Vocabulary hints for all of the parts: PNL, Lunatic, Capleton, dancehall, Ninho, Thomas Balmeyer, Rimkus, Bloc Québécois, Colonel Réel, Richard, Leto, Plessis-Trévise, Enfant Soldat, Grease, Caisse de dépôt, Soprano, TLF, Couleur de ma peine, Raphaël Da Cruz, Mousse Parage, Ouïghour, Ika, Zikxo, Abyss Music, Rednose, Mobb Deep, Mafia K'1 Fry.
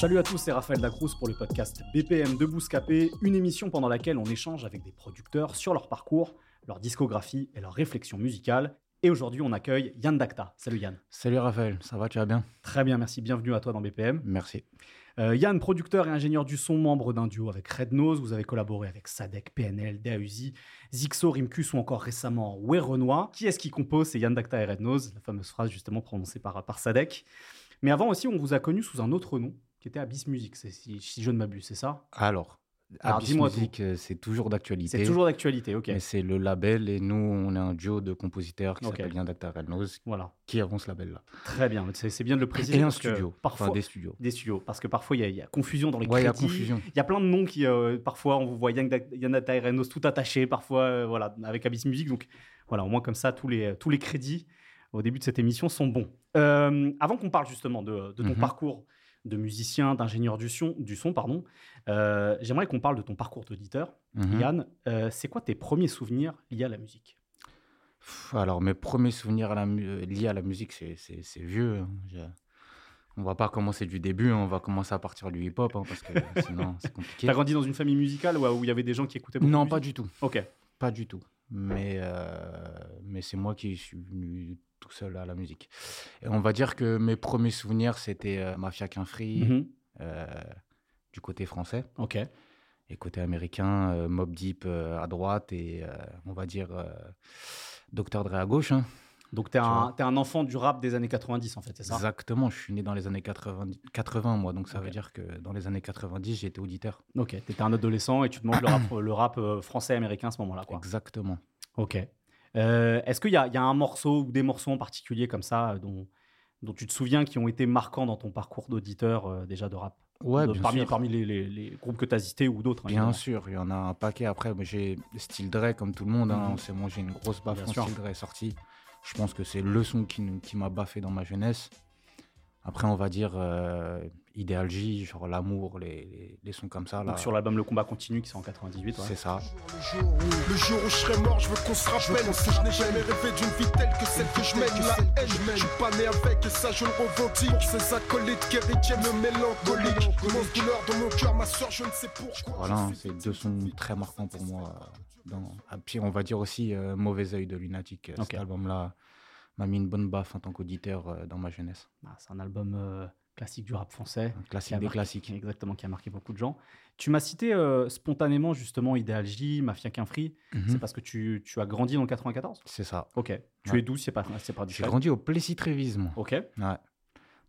Salut à tous, c'est Raphaël Da Cruz pour le podcast BPM de Booska-P, une émission pendant laquelle on échange avec des producteurs sur leur parcours, leur discographie et leur réflexion musicale. Et aujourd'hui, on accueille Yann Dakta. Salut Yann. Salut Raphaël, ça va, tu vas bien ? Très bien, merci. Bienvenue à toi dans BPM. Merci. Yann, producteur et ingénieur du son, membre d'un duo avec Rednose. Vous avez collaboré avec Sadek, PNL, DA Uzi, Zikxo, Rimkus ou encore récemment Werenoi. Qui est-ce qui compose ? C'est Yann Dakta et Rednose, la fameuse phrase justement prononcée par Sadek. Mais avant aussi, on vous a connu sous un autre nom, qui était Abyss Music, si je ne m'abuse, c'est ça ? Alors Abyss Music, c'est toujours d'actualité. C'est toujours d'actualité, ok. Mais c'est le label et nous, on est un duo de compositeurs qui s'appelle Yann Dakta Rednose, voilà, qui avons ce label-là. Très bien, c'est bien de le préciser. Et un studio, parfois, enfin, des studios, parce que parfois, il y a confusion dans les crédits. Il y a plein de noms qui, parfois, on vous voit Yann Dakta Rednose tout attaché, parfois, voilà, avec Abyss Music. Donc, voilà, au moins comme ça, tous les crédits au début de cette émission sont bons. Avant qu'on parle justement de ton parcours de musicien, d'ingénieur du son, j'aimerais qu'on parle de ton parcours d'auditeur. Yann, c'est quoi tes premiers souvenirs liés à la musique ? Alors, mes premiers souvenirs liés à la musique, c'est vieux. On ne va pas commencer du début, on va commencer à partir du hip-hop, parce que sinon, c'est compliqué. Tu as grandi dans une famille musicale où il y avait des gens qui écoutaient beaucoup de musique ? Non, pas du tout. Ok. Pas du tout. Mais c'est moi qui suis venu tout seul à la musique. Et on va dire que mes premiers souvenirs, c'était Mafia K'1 Fry, du côté français. Ok. Et côté américain, Mobb Deep à droite et on va dire Dr. Dre à gauche. Hein. Donc, t'es un enfant du rap des années 90, en fait, c'est ça ? Exactement, je suis né dans les années 80, moi. Donc, ça veut dire que dans les années 90, j'étais auditeur. Ok, t'étais un adolescent et tu te manges le rap français-américain à ce moment-là, quoi. Exactement. Ok. Est-ce qu'il y a un morceau ou des morceaux en particulier comme ça dont tu te souviens qui ont été marquants dans ton parcours d'auditeur déjà de rap ? Ouais, parmi les groupes que tu as cités ou d'autres. Bien sûr, il y en a un paquet. Après, j'ai Style Dre, comme tout le monde. On s'est mangé une grosse baffe quand Style Dre est sorti. Je pense que c'est le son qui m'a baffé dans ma jeunesse. Après, on va dire Idéal J, genre l'amour, les sons comme ça. Là. Donc sur l'album Le Combat Continue qui sort en 98. Ouais. C'est ça. Le jour où je serai mort, je veux qu'on se rappelle. Si je n'ai jamais rêvé d'une vie telle que celle que je mène, la haine. Je suis pas né avec et ça je le revendique. Pour ces acolytes qui héritiennent le mélancolique. Immense douleur dans mon cœur, ma soeur, je ne sais pourquoi. Voilà, c'est deux sons très marquants pour moi. Puis on va dire aussi Mauvais œil de Lunatic. Cet album-là m'a mis une bonne baffe en tant qu'auditeur dans ma jeunesse. C'est un album classique du rap français. Un classique des classiques. Exactement, qui a marqué beaucoup de gens. Tu m'as cité spontanément justement Idéal J, Mafia K'1 Fry. C'est parce que tu as grandi dans le 94 ? C'est ça. Ok. Tu es d'où ? C'est pas du tout. J'ai grandi au Plessis-Trévisme. Ok. Ouais.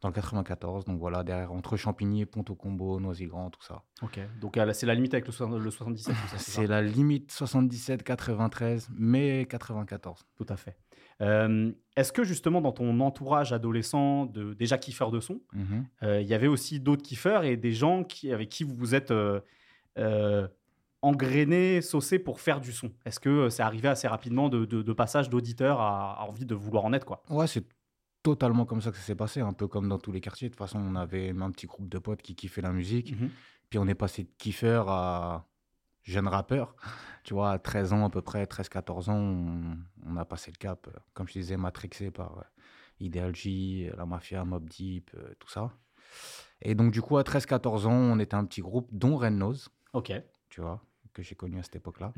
Dans le 94, donc voilà, derrière, entre Champigny, Pont-au-Combo, Noisy-Grand, tout ça. Ok, donc c'est la limite avec le 77, tout ça, c'est la limite 77, 93, mais 94. Tout à fait. Est-ce que justement, dans ton entourage adolescent, déjà kiffeur de son, il y avait aussi d'autres kiffeurs et des gens avec qui vous vous êtes engrainés, saucés pour faire du son ? Est-ce que c'est arrivé assez rapidement de passage d'auditeur à envie de vouloir en être, quoi ? Ouais, c'est totalement comme ça que ça s'est passé, un peu comme dans tous les quartiers. De toute façon, on avait un petit groupe de potes qui kiffaient la musique. Puis on est passé de kiffeur à jeune rappeur. Tu vois, à 13 ans à peu près, 13-14 ans, on a passé le cap. Comme je disais, matrixé par Idéal J, la Mafia, Mobb Deep, tout ça. Et donc du coup, à 13-14 ans, on était un petit groupe, dont Rednose, tu vois, que j'ai connu à cette époque-là.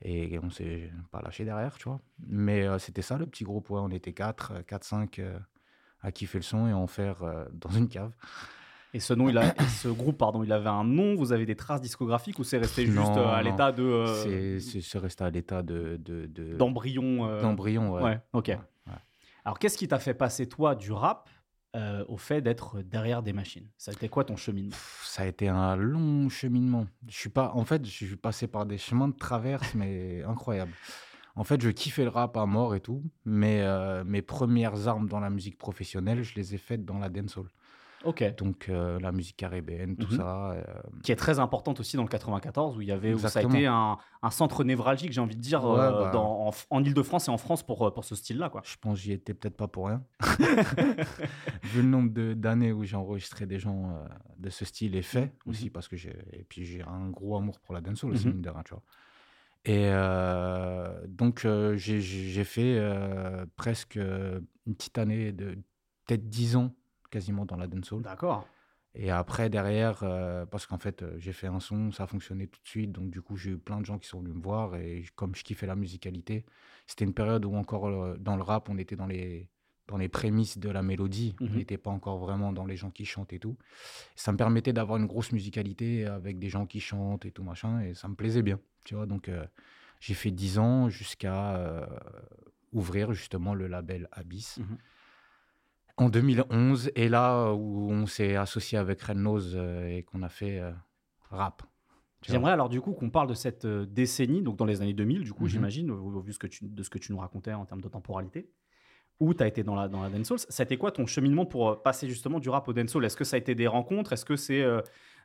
Et on s'est pas lâché derrière, tu vois. Mais c'était ça, le petit groupe. Ouais, on était 4-5 à kiffer le son et à en faire dans une cave. Et ce groupe, pardon, il avait un nom. Vous avez des traces discographiques ou c'est resté juste à l'état de... C'est resté à l'état de d'embryon, ouais. Ok. Ouais. Alors, qu'est-ce qui t'a fait passer, toi, du rap au fait d'être derrière des machines? Ça a été quoi ton cheminement? Ça a été un long cheminement. Je suis passé par des chemins de traverse, mais incroyable. En fait, je kiffais le rap à mort et tout, mais mes premières armes dans la musique professionnelle, je les ai faites dans la dancehall. Ok. Donc, la musique caribéenne, tout ça. Qui est très importante aussi dans le 94, où ça a été un centre névralgique, j'ai envie de dire, en Ile-de-France et en France pour ce style-là, quoi. Je pense que j'y étais peut-être pas pour rien. Vu le nombre d'années où j'ai enregistré des gens de ce style et fait aussi, parce que j'ai un gros amour pour la dancehall aussi, mine de rien, tu vois. Et donc, j'ai fait presque une petite année, de peut-être 10 ans, quasiment dans la dancehall. D'accord. Et après, derrière, parce qu'en fait, j'ai fait un son, ça a fonctionné tout de suite. Donc, du coup, j'ai eu plein de gens qui sont venus me voir. Et comme je kiffais la musicalité, c'était une période où encore, dans le rap, on était dans les prémices de la mélodie. On n'était pas encore vraiment dans les gens qui chantent et tout. Et ça me permettait d'avoir une grosse musicalité avec des gens qui chantent et tout machin. Et ça me plaisait bien, tu vois. Donc, j'ai fait 10 ans jusqu'à ouvrir justement le label Abyss. En 2011, et là où on s'est associé avec Rednose et qu'on a fait rap. J'aimerais alors du coup qu'on parle de cette décennie, donc dans les années 2000, du coup, j'imagine, au vu de ce que tu nous racontais en termes de temporalité, où tu as été dans la dancehall. Ça a été quoi ton cheminement pour passer justement du rap au dancehall? Est-ce que ça a été des rencontres? Est-ce que c'est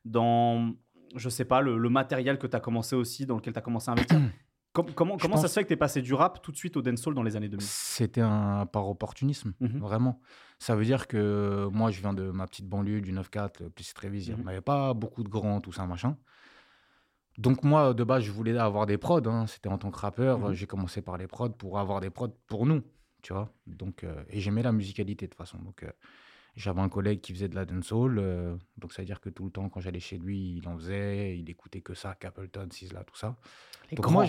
dans, je sais pas, le matériel que tu as commencé aussi, dans lequel tu as commencé à investir? Comment ça se fait que tu es passé du rap tout de suite au dancehall dans les années 2000? C'était par opportunisme, vraiment. Ça veut dire que moi, je viens de ma petite banlieue, du 9-4, Plessis-Trévise. Il n'y avait pas beaucoup de grands, tout ça, machin. Donc moi, de base, je voulais avoir des prods. C'était en tant que rappeur. J'ai commencé par les prods pour avoir des prods pour nous, tu vois. Donc, et j'aimais la musicalité, de toute façon. Donc, j'avais un collègue qui faisait de la dancehall. Donc, ça veut dire que tout le temps, quand j'allais chez lui, il en faisait. Il écoutait que ça, Capleton, Sizzla, tout ça. Les grands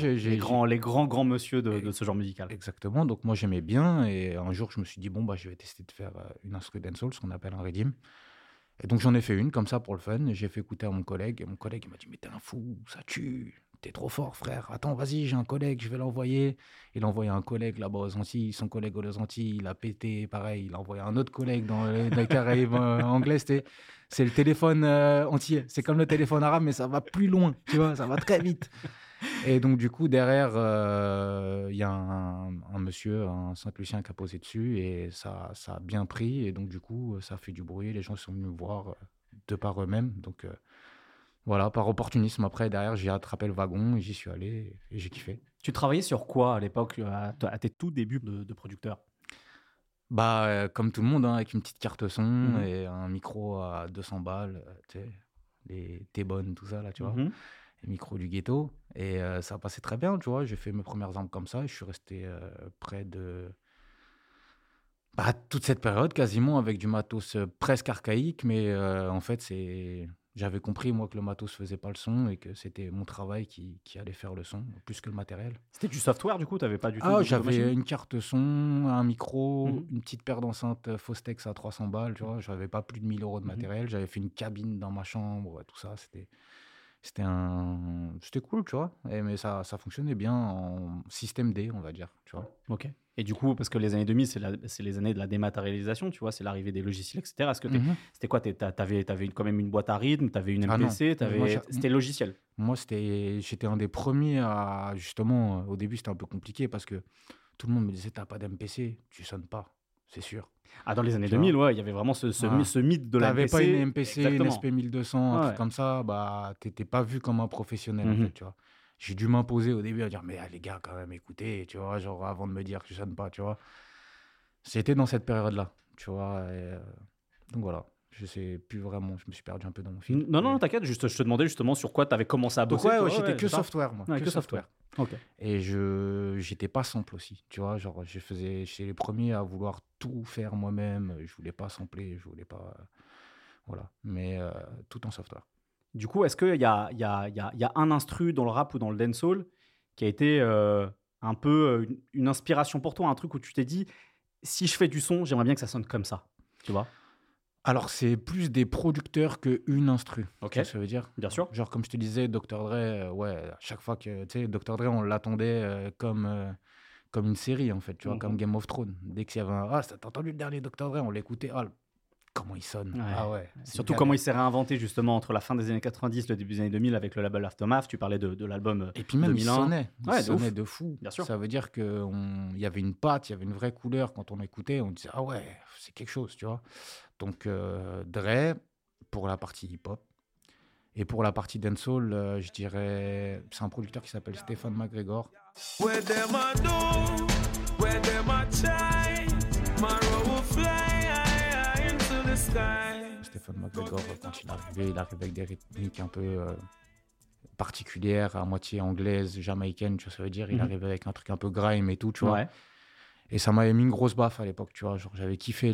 monsieur de ce genre musical. Exactement. Donc, moi, j'aimais bien. Et un jour, je me suis dit, je vais tester de faire une instru dancehall, ce qu'on appelle un redim. Et donc, j'en ai fait une, comme ça, pour le fun. J'ai fait écouter à mon collègue. Et mon collègue, il m'a dit, mais t'es un fou, ça tue. T'es trop fort, frère. Attends, vas-y, j'ai un collègue, je vais l'envoyer. Il a envoyé un collègue là-bas aux Antilles. Son collègue aux Antilles, il a pété. Pareil, il a envoyé un autre collègue dans les Caraïbes anglaises. C'est le téléphone antillais. C'est comme le téléphone arabe, mais ça va plus loin. Tu vois, ça va très vite. Et donc, du coup, derrière, il y a un monsieur, un Saint-Lucien qui a posé dessus. Et ça a bien pris. Et donc, du coup, ça a fait du bruit. Les gens sont venus me voir de par eux-mêmes. Donc... Voilà, par opportunisme. Après, derrière, j'ai attrapé le wagon et j'y suis allé et j'ai kiffé. Tu travaillais sur quoi à l'époque, à tes tout débuts de producteur? Comme tout le monde, avec une petite carte son et un micro à 200 balles, tu sais, les T-bonnes, tout ça, là, tu vois, les micros du ghetto. Et ça passait très bien, tu vois. J'ai fait mes premières armes comme ça et je suis resté près de... toute cette période, quasiment, avec du matos presque archaïque, mais en fait, c'est... J'avais compris, moi, que le matos ne faisait pas le son et que c'était mon travail qui allait faire le son, plus que le matériel. C'était du software, du coup? Tu n'avais pas du tout... J'avais une carte son, un micro, une petite paire d'enceintes Fostex à 300 balles, tu vois. Je n'avais pas plus de 1000 euros de matériel. J'avais fait une cabine dans ma chambre, tout ça. C'était cool, tu vois. Mais ça fonctionnait bien en système D, on va dire, tu vois. OK. Et du coup, parce que les années 2000, c'est les années de la dématérialisation, tu vois, c'est l'arrivée des logiciels, etc. Est-ce que c'était quoi? T'avais quand même une boîte à rythme, t'avais une MPC, c'était logiciel. Moi, j'étais un des premiers à, justement, au début, c'était un peu compliqué parce que tout le monde me disait, t'as pas d'MPC, tu sonnes pas, c'est sûr. Dans les années 2000, ouais, il y avait vraiment ce mythe de la MPC. T'avais pas une MPC, une SP1200, un truc comme ça, t'étais pas vu comme un professionnel, en fait, tu vois. J'ai dû m'imposer au début à dire, mais les gars, quand même, écoutez, tu vois, genre avant de me dire que je sonne pas, tu vois. C'était dans cette période-là, tu vois. Donc voilà, je sais plus vraiment, je me suis perdu un peu dans mon film. Non, t'inquiète, juste, je te demandais justement sur quoi t'avais commencé à bosser. Donc, j'étais que software, moi. Ouais, que software. Okay. Et j'étais pas sample aussi, tu vois. Genre, j'étais les premiers à vouloir tout faire moi-même. Je voulais pas sampler, je voulais pas. Voilà, mais tout en software. Du coup, est-ce qu'il y a un instru dans le rap ou dans le dancehall qui a été un peu une inspiration pour toi, un truc où tu t'es dit, si je fais du son, j'aimerais bien que ça sonne comme ça, tu vois? Alors, c'est plus des producteurs qu'une instru, okay. Ça veut dire. Bien sûr. Genre, comme je te disais, Dr. Dre, à chaque fois que, tu sais, Dr. Dre, on l'attendait comme une série, en fait, tu vois, comme Game of Thrones. Dès qu'il y avait t'as entendu le dernier Dr. Dre, on l'écoutait, Comment il sonne. Ouais. Ah ouais. Surtout comment il s'est réinventé justement entre la fin des années 90 et le début des années 2000 avec le label Aftermath. Tu parlais de l'album. Et puis même 2001. Il sonnait de fou. Bien sûr. Ça veut dire qu'il y avait une patte, il y avait une vraie couleur. Quand on écoutait, on disait ah ouais, c'est quelque chose, tu vois. Donc Dre pour la partie hip-hop. Et pour la partie dancehall, je dirais... C'est un producteur qui s'appelle Stéphane McGregor. Stéphane McGregor, quand il arrive avec des rythmiques un peu particulières, à moitié anglaise, jamaïcaine, tu vois ce que ça veut dire. Il arrive avec un truc un peu grime et tout, tu vois. Ouais. Et ça m'avait mis une grosse baffe à l'époque, tu vois. Genre, j'avais kiffé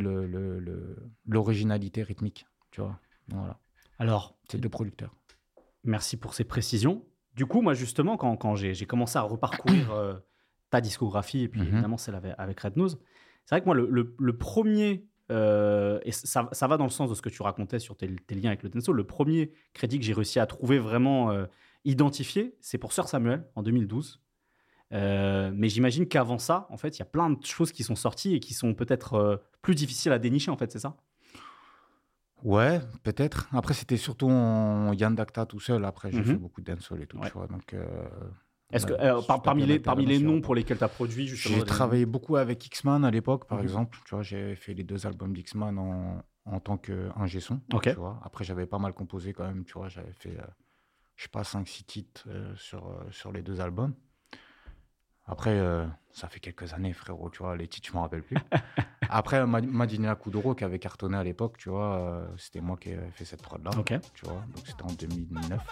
l'originalité rythmique, tu vois. Voilà. Alors, c'est deux producteurs. Merci pour ces précisions. Du coup, moi, justement, quand j'ai commencé à reparcourir ta discographie, et puis évidemment celle avec Rednose, c'est vrai que moi, le premier, et ça va dans le sens de ce que tu racontais sur tes liens avec le dancehall, le premier crédit que j'ai réussi à trouver vraiment identifié, c'est pour Sir Samuel, en 2012. Mais j'imagine qu'avant ça, en fait, il y a plein de choses qui sont sorties et qui sont peut-être plus difficiles à dénicher, en fait, c'est ça ? Ouais, peut-être. Après, c'était surtout Yann Dakta tout seul. Après, j'ai fait beaucoup de dancehall et tout, tu vois. Donc, est-ce que parmi les noms pour lesquels tu as produit, justement, j'ai travaillé beaucoup avec X-Man à l'époque, par exemple. Tu vois, j'ai fait les deux albums d'X-Man en tant qu'ingé son. Okay. Tu vois. Après, j'avais pas mal composé quand même. Tu vois, j'avais fait, je sais pas, 5-6 titres sur les deux albums. Après, ça fait quelques années, frérot, tu vois, les titres, je m'en rappelle plus. Après, Madina Kuduro, qui avait cartonné à l'époque, tu vois, c'était moi qui avais fait cette prod-là, tu vois, donc c'était en 2009.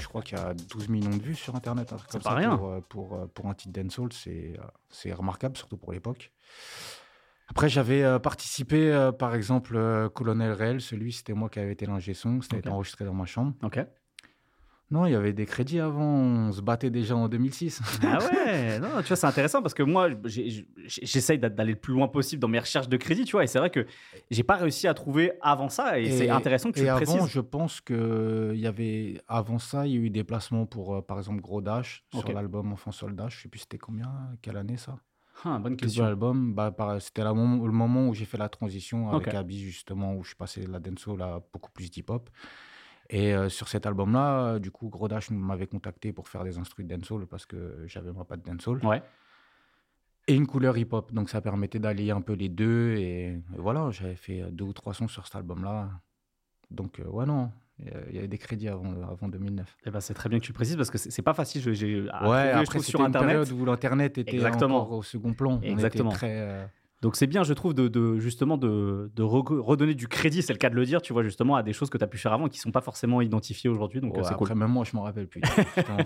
Je crois qu'il y a 12 millions de vues sur Internet. Hein, c'est pas rien. Pour un titre dancehall, c'est remarquable, surtout pour l'époque. Après, j'avais participé, par exemple, Colonel Réel. Celui, c'était moi qui avais été l'ingé son. C'était enregistré dans ma chambre. Ok. Non, il y avait des crédits avant. On se battait déjà en 2006. Ah ouais. Non, tu vois, c'est intéressant parce que moi, j'essaye d'aller le plus loin possible dans mes recherches de crédits, tu vois. Et c'est vrai que j'ai pas réussi à trouver avant ça. Et c'est intéressant que tu le précises. Et avant, je pense que il y avait avant ça, il y a eu des placements pour, par exemple, Grodash sur l'album Enfant Soldat. Je sais plus c'était combien, quelle année ça. Ah, bonne question. Album, c'était le moment où j'ai fait la transition avec Abyss, justement, où je suis passé de la dancehall à beaucoup plus d'hip-hop. Et sur cet album-là, du coup, Grodash m'avait contacté pour faire des instrus de dancehall parce que j'avais moi pas de dancehall. Ouais. Et une couleur hip-hop, donc ça permettait d'allier un peu les deux. Et voilà, j'avais fait 2 ou 3 sons sur cet album-là. Donc, ouais, non. Il y avait des crédits avant 2009. Eh ben, c'est très bien que tu le précises parce que c'est pas facile. Après, je trouve, sur Internet. Une période où l'Internet était encore au second plan. Exactement. On était très, Donc, c'est bien, je trouve, justement de redonner du crédit, c'est le cas de le dire, tu vois, justement, à des choses que tu as pu faire avant qui ne sont pas forcément identifiées aujourd'hui. Donc, c'est cool. Après, même moi, je ne m'en rappelle plus. Ben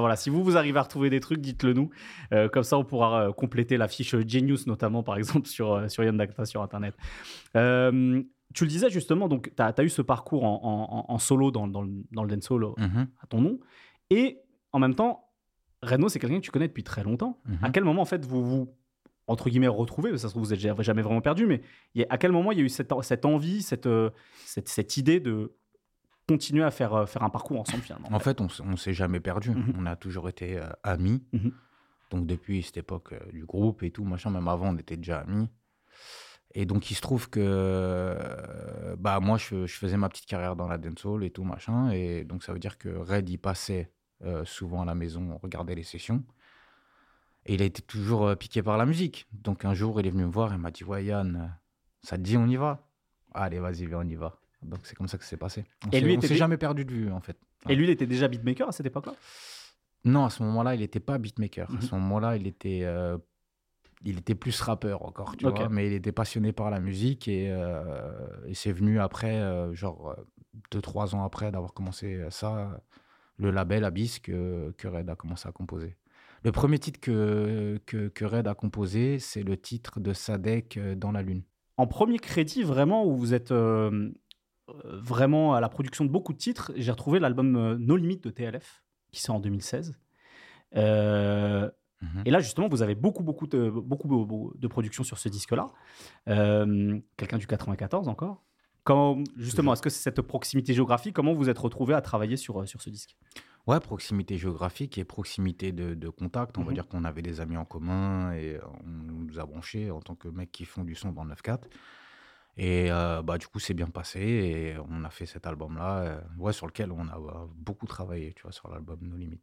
voilà, si vous arrivez à retrouver des trucs, dites-le nous. Comme ça, on pourra compléter la fiche Genius, notamment, par exemple, sur Yann Dakta, sur Internet. Tu le disais justement, donc tu as eu ce parcours en solo dans le dancehall à ton nom. Et en même temps, Rednose, c'est quelqu'un que tu connais depuis très longtemps. À quel moment, en fait, vous vous, entre guillemets, retrouvez? Ça se trouve, vous n'êtes jamais vraiment perdu, mais à quel moment il y a eu cette envie, cette idée de continuer à faire un parcours ensemble, finalement? En fait, on ne s'est jamais perdu. On a toujours été amis. Donc, depuis cette époque du groupe et tout, machin, même avant, on était déjà amis. Et donc, il se trouve que moi, je faisais ma petite carrière dans la dancehall et tout, machin. Et donc, ça veut dire que Red, il passait souvent à la maison, on regardait les sessions. Et il a été toujours piqué par la musique. Donc, un jour, il est venu me voir et m'a dit « Ouais, Yann, ça te dit, on y va ?» « Allez, vas-y, viens, on y va. » Donc, c'est comme ça que ça s'est passé. On s'est jamais perdu de vue, en fait. Et lui, il était déjà beatmaker à cette époque-là ? Non, à ce moment-là, il n'était pas beatmaker. À ce moment-là, il était... Il était plus rappeur encore, tu vois, mais il était passionné par la musique et c'est venu après, genre 2-3 ans après d'avoir commencé ça, le label Abyss que Red a commencé à composer. Le premier titre que Red a composé, c'est le titre de Sadek, Dans la Lune. En premier crédit, vraiment, où vous êtes vraiment à la production de beaucoup de titres, j'ai retrouvé l'album No Limit de TLF, qui sort en 2016. Et là, justement, vous avez beaucoup de productions sur ce disque-là. Quelqu'un du 94 encore. Quand, justement, est-ce que c'est cette proximité géographique? Comment vous êtes retrouvé à travailler sur ce disque? Ouais, proximité géographique et proximité de contact. On va dire qu'on avait des amis en commun et on nous a branchés en tant que mecs qui font du son dans le 9-4. Et du coup, c'est bien passé et on a fait cet album-là, sur lequel on a beaucoup travaillé, tu vois, sur l'album No Limit.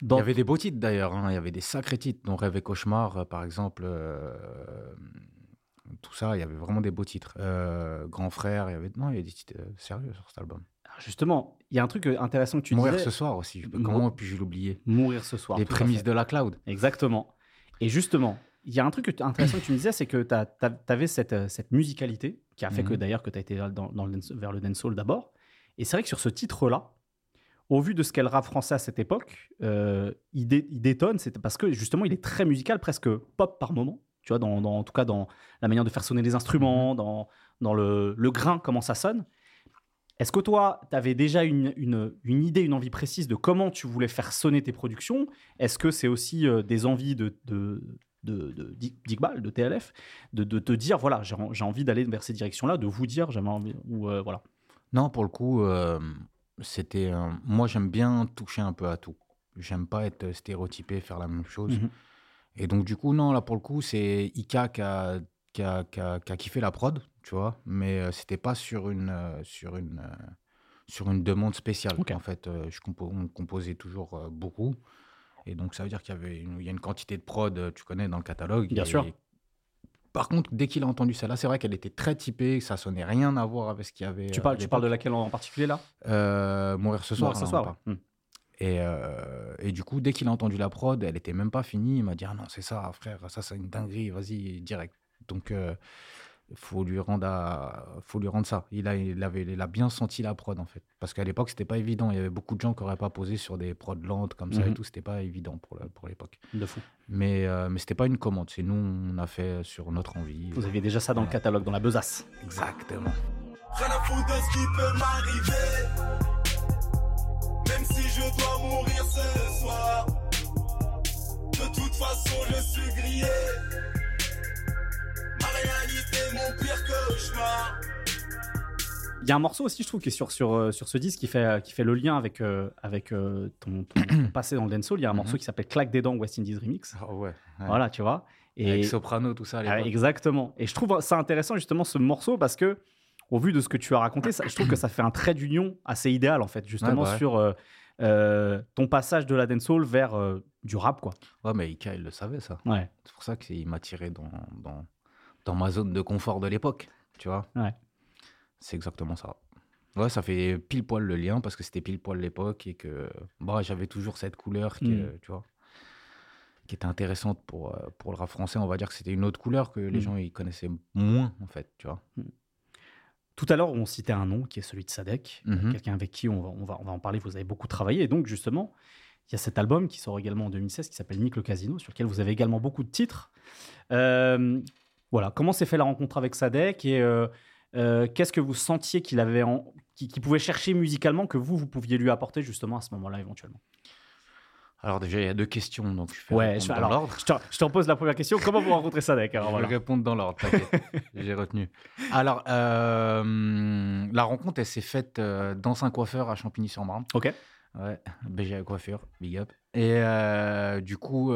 Il y avait des beaux titres d'ailleurs, hein. Il y avait des sacrés titres, dont Rêve et Cauchemar, par exemple. Tout ça, il y avait vraiment des beaux titres. Grand Frère, il y avait des titres sérieux sur cet album. Justement, il y a un truc intéressant que tu disais. Mourir ce soir aussi. Comment puis-je l'oublier? Mourir ce soir. Les prémices de la cloud. Exactement. Et justement, il y a un truc intéressant que tu me disais, c'est que tu avais cette musicalité qui a fait que d'ailleurs que tu as été vers le dancehall d'abord. Et c'est vrai que sur ce titre-là, au vu de ce qu'est le rap français à cette époque, il détonne. C'est parce que justement, il est très musical, presque pop par moment. Tu vois, en tout cas, dans la manière de faire sonner les instruments, dans le grain, comment ça sonne. Est-ce que toi, tu avais déjà une idée, une envie précise de comment tu voulais faire sonner tes productions? Est-ce que c'est aussi des envies de Digbal, de TLF, de te dire, voilà, j'ai envie d'aller vers ces directions-là, de vous dire, j'avais envie, ou voilà? Non, pour le coup, c'était... moi, j'aime bien toucher un peu à tout. J'aime pas être stéréotypé, faire la même chose. Et donc, du coup, non, là, pour le coup, c'est Ika qui a kiffé la prod, tu vois, mais c'était pas sur une demande spéciale. Okay. En fait, on composait toujours beaucoup, et donc ça veut dire qu'il y avait il y a une quantité de prod, tu connais, dans le catalogue. Bien sûr. Par contre, dès qu'il a entendu celle-là, c'est vrai qu'elle était très typée, que ça sonnait rien à voir avec ce qu'il y avait. Tu parles de laquelle en particulier là? Mourir ce soir. Mourir ce soir. Et du coup, dès qu'il a entendu la prod, elle était même pas finie. Il m'a dit: ah non, c'est ça, frère, ça c'est une dinguerie, vas-y direct. Donc faut lui rendre ça. Il a bien senti la prod en fait, parce qu'à l'époque c'était pas évident. Il y avait beaucoup de gens qui auraient pas posé sur des prods lentes comme ça et tout. C'était pas évident pour l'époque. De fou. Mais c'était pas une commande. C'est nous, on a fait sur notre envie. Vous aviez déjà ça dans le catalogue, dans la besace. Exactement. Rien à foutre de ce qui peut m'arriver, même si je dois mourir ce soir. De toute façon, je suis grillé. Il y a un morceau aussi, je trouve, qui est sur ce disque qui fait le lien avec ton passé dans le dancehall. Il y a un morceau qui s'appelle Claque des dents, West Indies Remix. Oh ouais. Voilà, tu vois. Et avec Soprano, tout ça. À l'époque. Exactement. Et je trouve ça intéressant, justement, ce morceau, parce que, au vu de ce que tu as raconté, je trouve que ça fait un trait d'union assez idéal, en fait, justement, sur ton passage de la dancehall vers du rap, quoi. Ouais, mais Ika, il le savait, ça. Ouais. C'est pour ça qu'il m'a tiré dans ma zone de confort de l'époque, tu vois. Ouais. C'est exactement ça. Ouais, ça fait pile poil le lien, parce que c'était pile poil l'époque et que j'avais toujours cette couleur qui, tu vois, qui était intéressante pour le rap français. On va dire que c'était une autre couleur que les gens ils connaissaient moins, en fait, tu vois. Tout à l'heure, on citait un nom qui est celui de Sadek, quelqu'un avec qui on va en parler. Vous avez beaucoup travaillé, et donc justement, il y a cet album qui sort également en 2016 qui s'appelle Nick le Casino, sur lequel vous avez également beaucoup de titres. Voilà, comment s'est fait la rencontre avec Sadek et qu'est-ce que vous sentiez qu'il avait qu'il pouvait chercher musicalement que vous pouviez lui apporter justement à ce moment-là éventuellement? Alors déjà, il y a deux questions, donc je fais l'ordre. Je t'en pose la première question. Comment vous rencontrez Sadek? Alors, je vais répondre dans l'ordre, t'inquiète. J'ai retenu. Alors, la rencontre, elle s'est faite dans un coiffeur à Champigny-sur-Marne. OK. Ouais, BGA Coiffure, big up. Et du coup,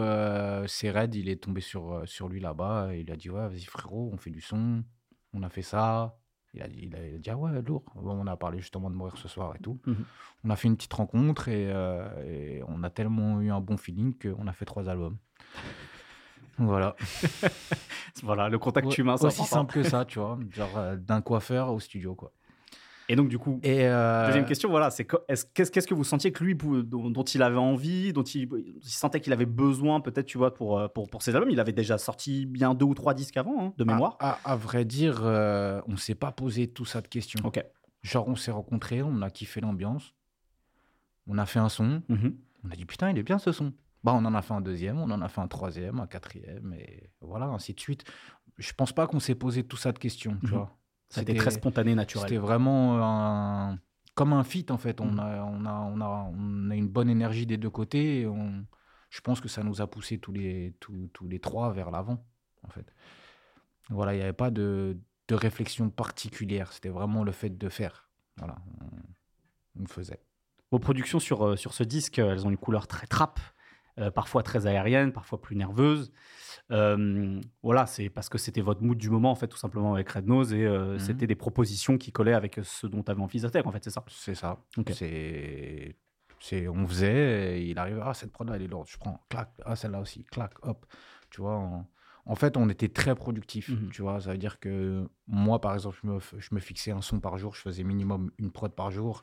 c'est Red, il est tombé sur lui là-bas. Il a dit: ouais, vas-y frérot, on fait du son, on a fait ça. Il a dit ah ouais, lourd. Bon, on a parlé justement de Mourir ce soir et tout. On a fait une petite rencontre et on a tellement eu un bon feeling qu'on a fait 3 albums. Voilà. Voilà, le contact humain, ça. Aussi simple que ça, tu vois. Genre d'un coiffeur au studio, quoi. Et donc, du coup, deuxième question, voilà, c'est qu'est-ce que vous sentiez que lui, dont il avait envie, dont il sentait qu'il avait besoin, peut-être, tu vois, pour ses albums? Il avait déjà sorti bien 2 ou 3 disques avant, hein, de mémoire. À vrai dire, on ne s'est pas posé tout ça de questions. Okay. Genre, on s'est rencontrés, on a kiffé l'ambiance, on a fait un son, on a dit putain, il est bien ce son. On en a fait un 2e, on en a fait un 3e, un 4e, et voilà, ainsi de suite. Je ne pense pas qu'on s'est posé tout ça de questions, tu vois. C'était très spontané, naturel. C'était vraiment comme un feat, en fait. On a une bonne énergie des deux côtés. Et je pense que ça nous a poussés tous les 3 vers l'avant, en fait. Voilà, il n'y avait pas de de réflexion particulière. C'était vraiment le fait de faire. Voilà, on le faisait. Vos productions sur ce disque, elles ont une couleur très trap, parfois très aérienne, parfois plus nerveuse. Voilà, c'est parce que c'était votre mood du moment, en fait, tout simplement, avec Rednose, et c'était des propositions qui collaient avec ce dont avait envie Sadek, en fait, c'est ça? C'est ça. Okay. On faisait, et il arrivait, ah, cette prod-là, elle est lourde, je prends, clac, ah, celle-là aussi, clac, hop. Tu vois, en fait, on était très productifs, tu vois, ça veut dire que moi, par exemple, je me fixais un son par jour, je faisais minimum une prod par jour.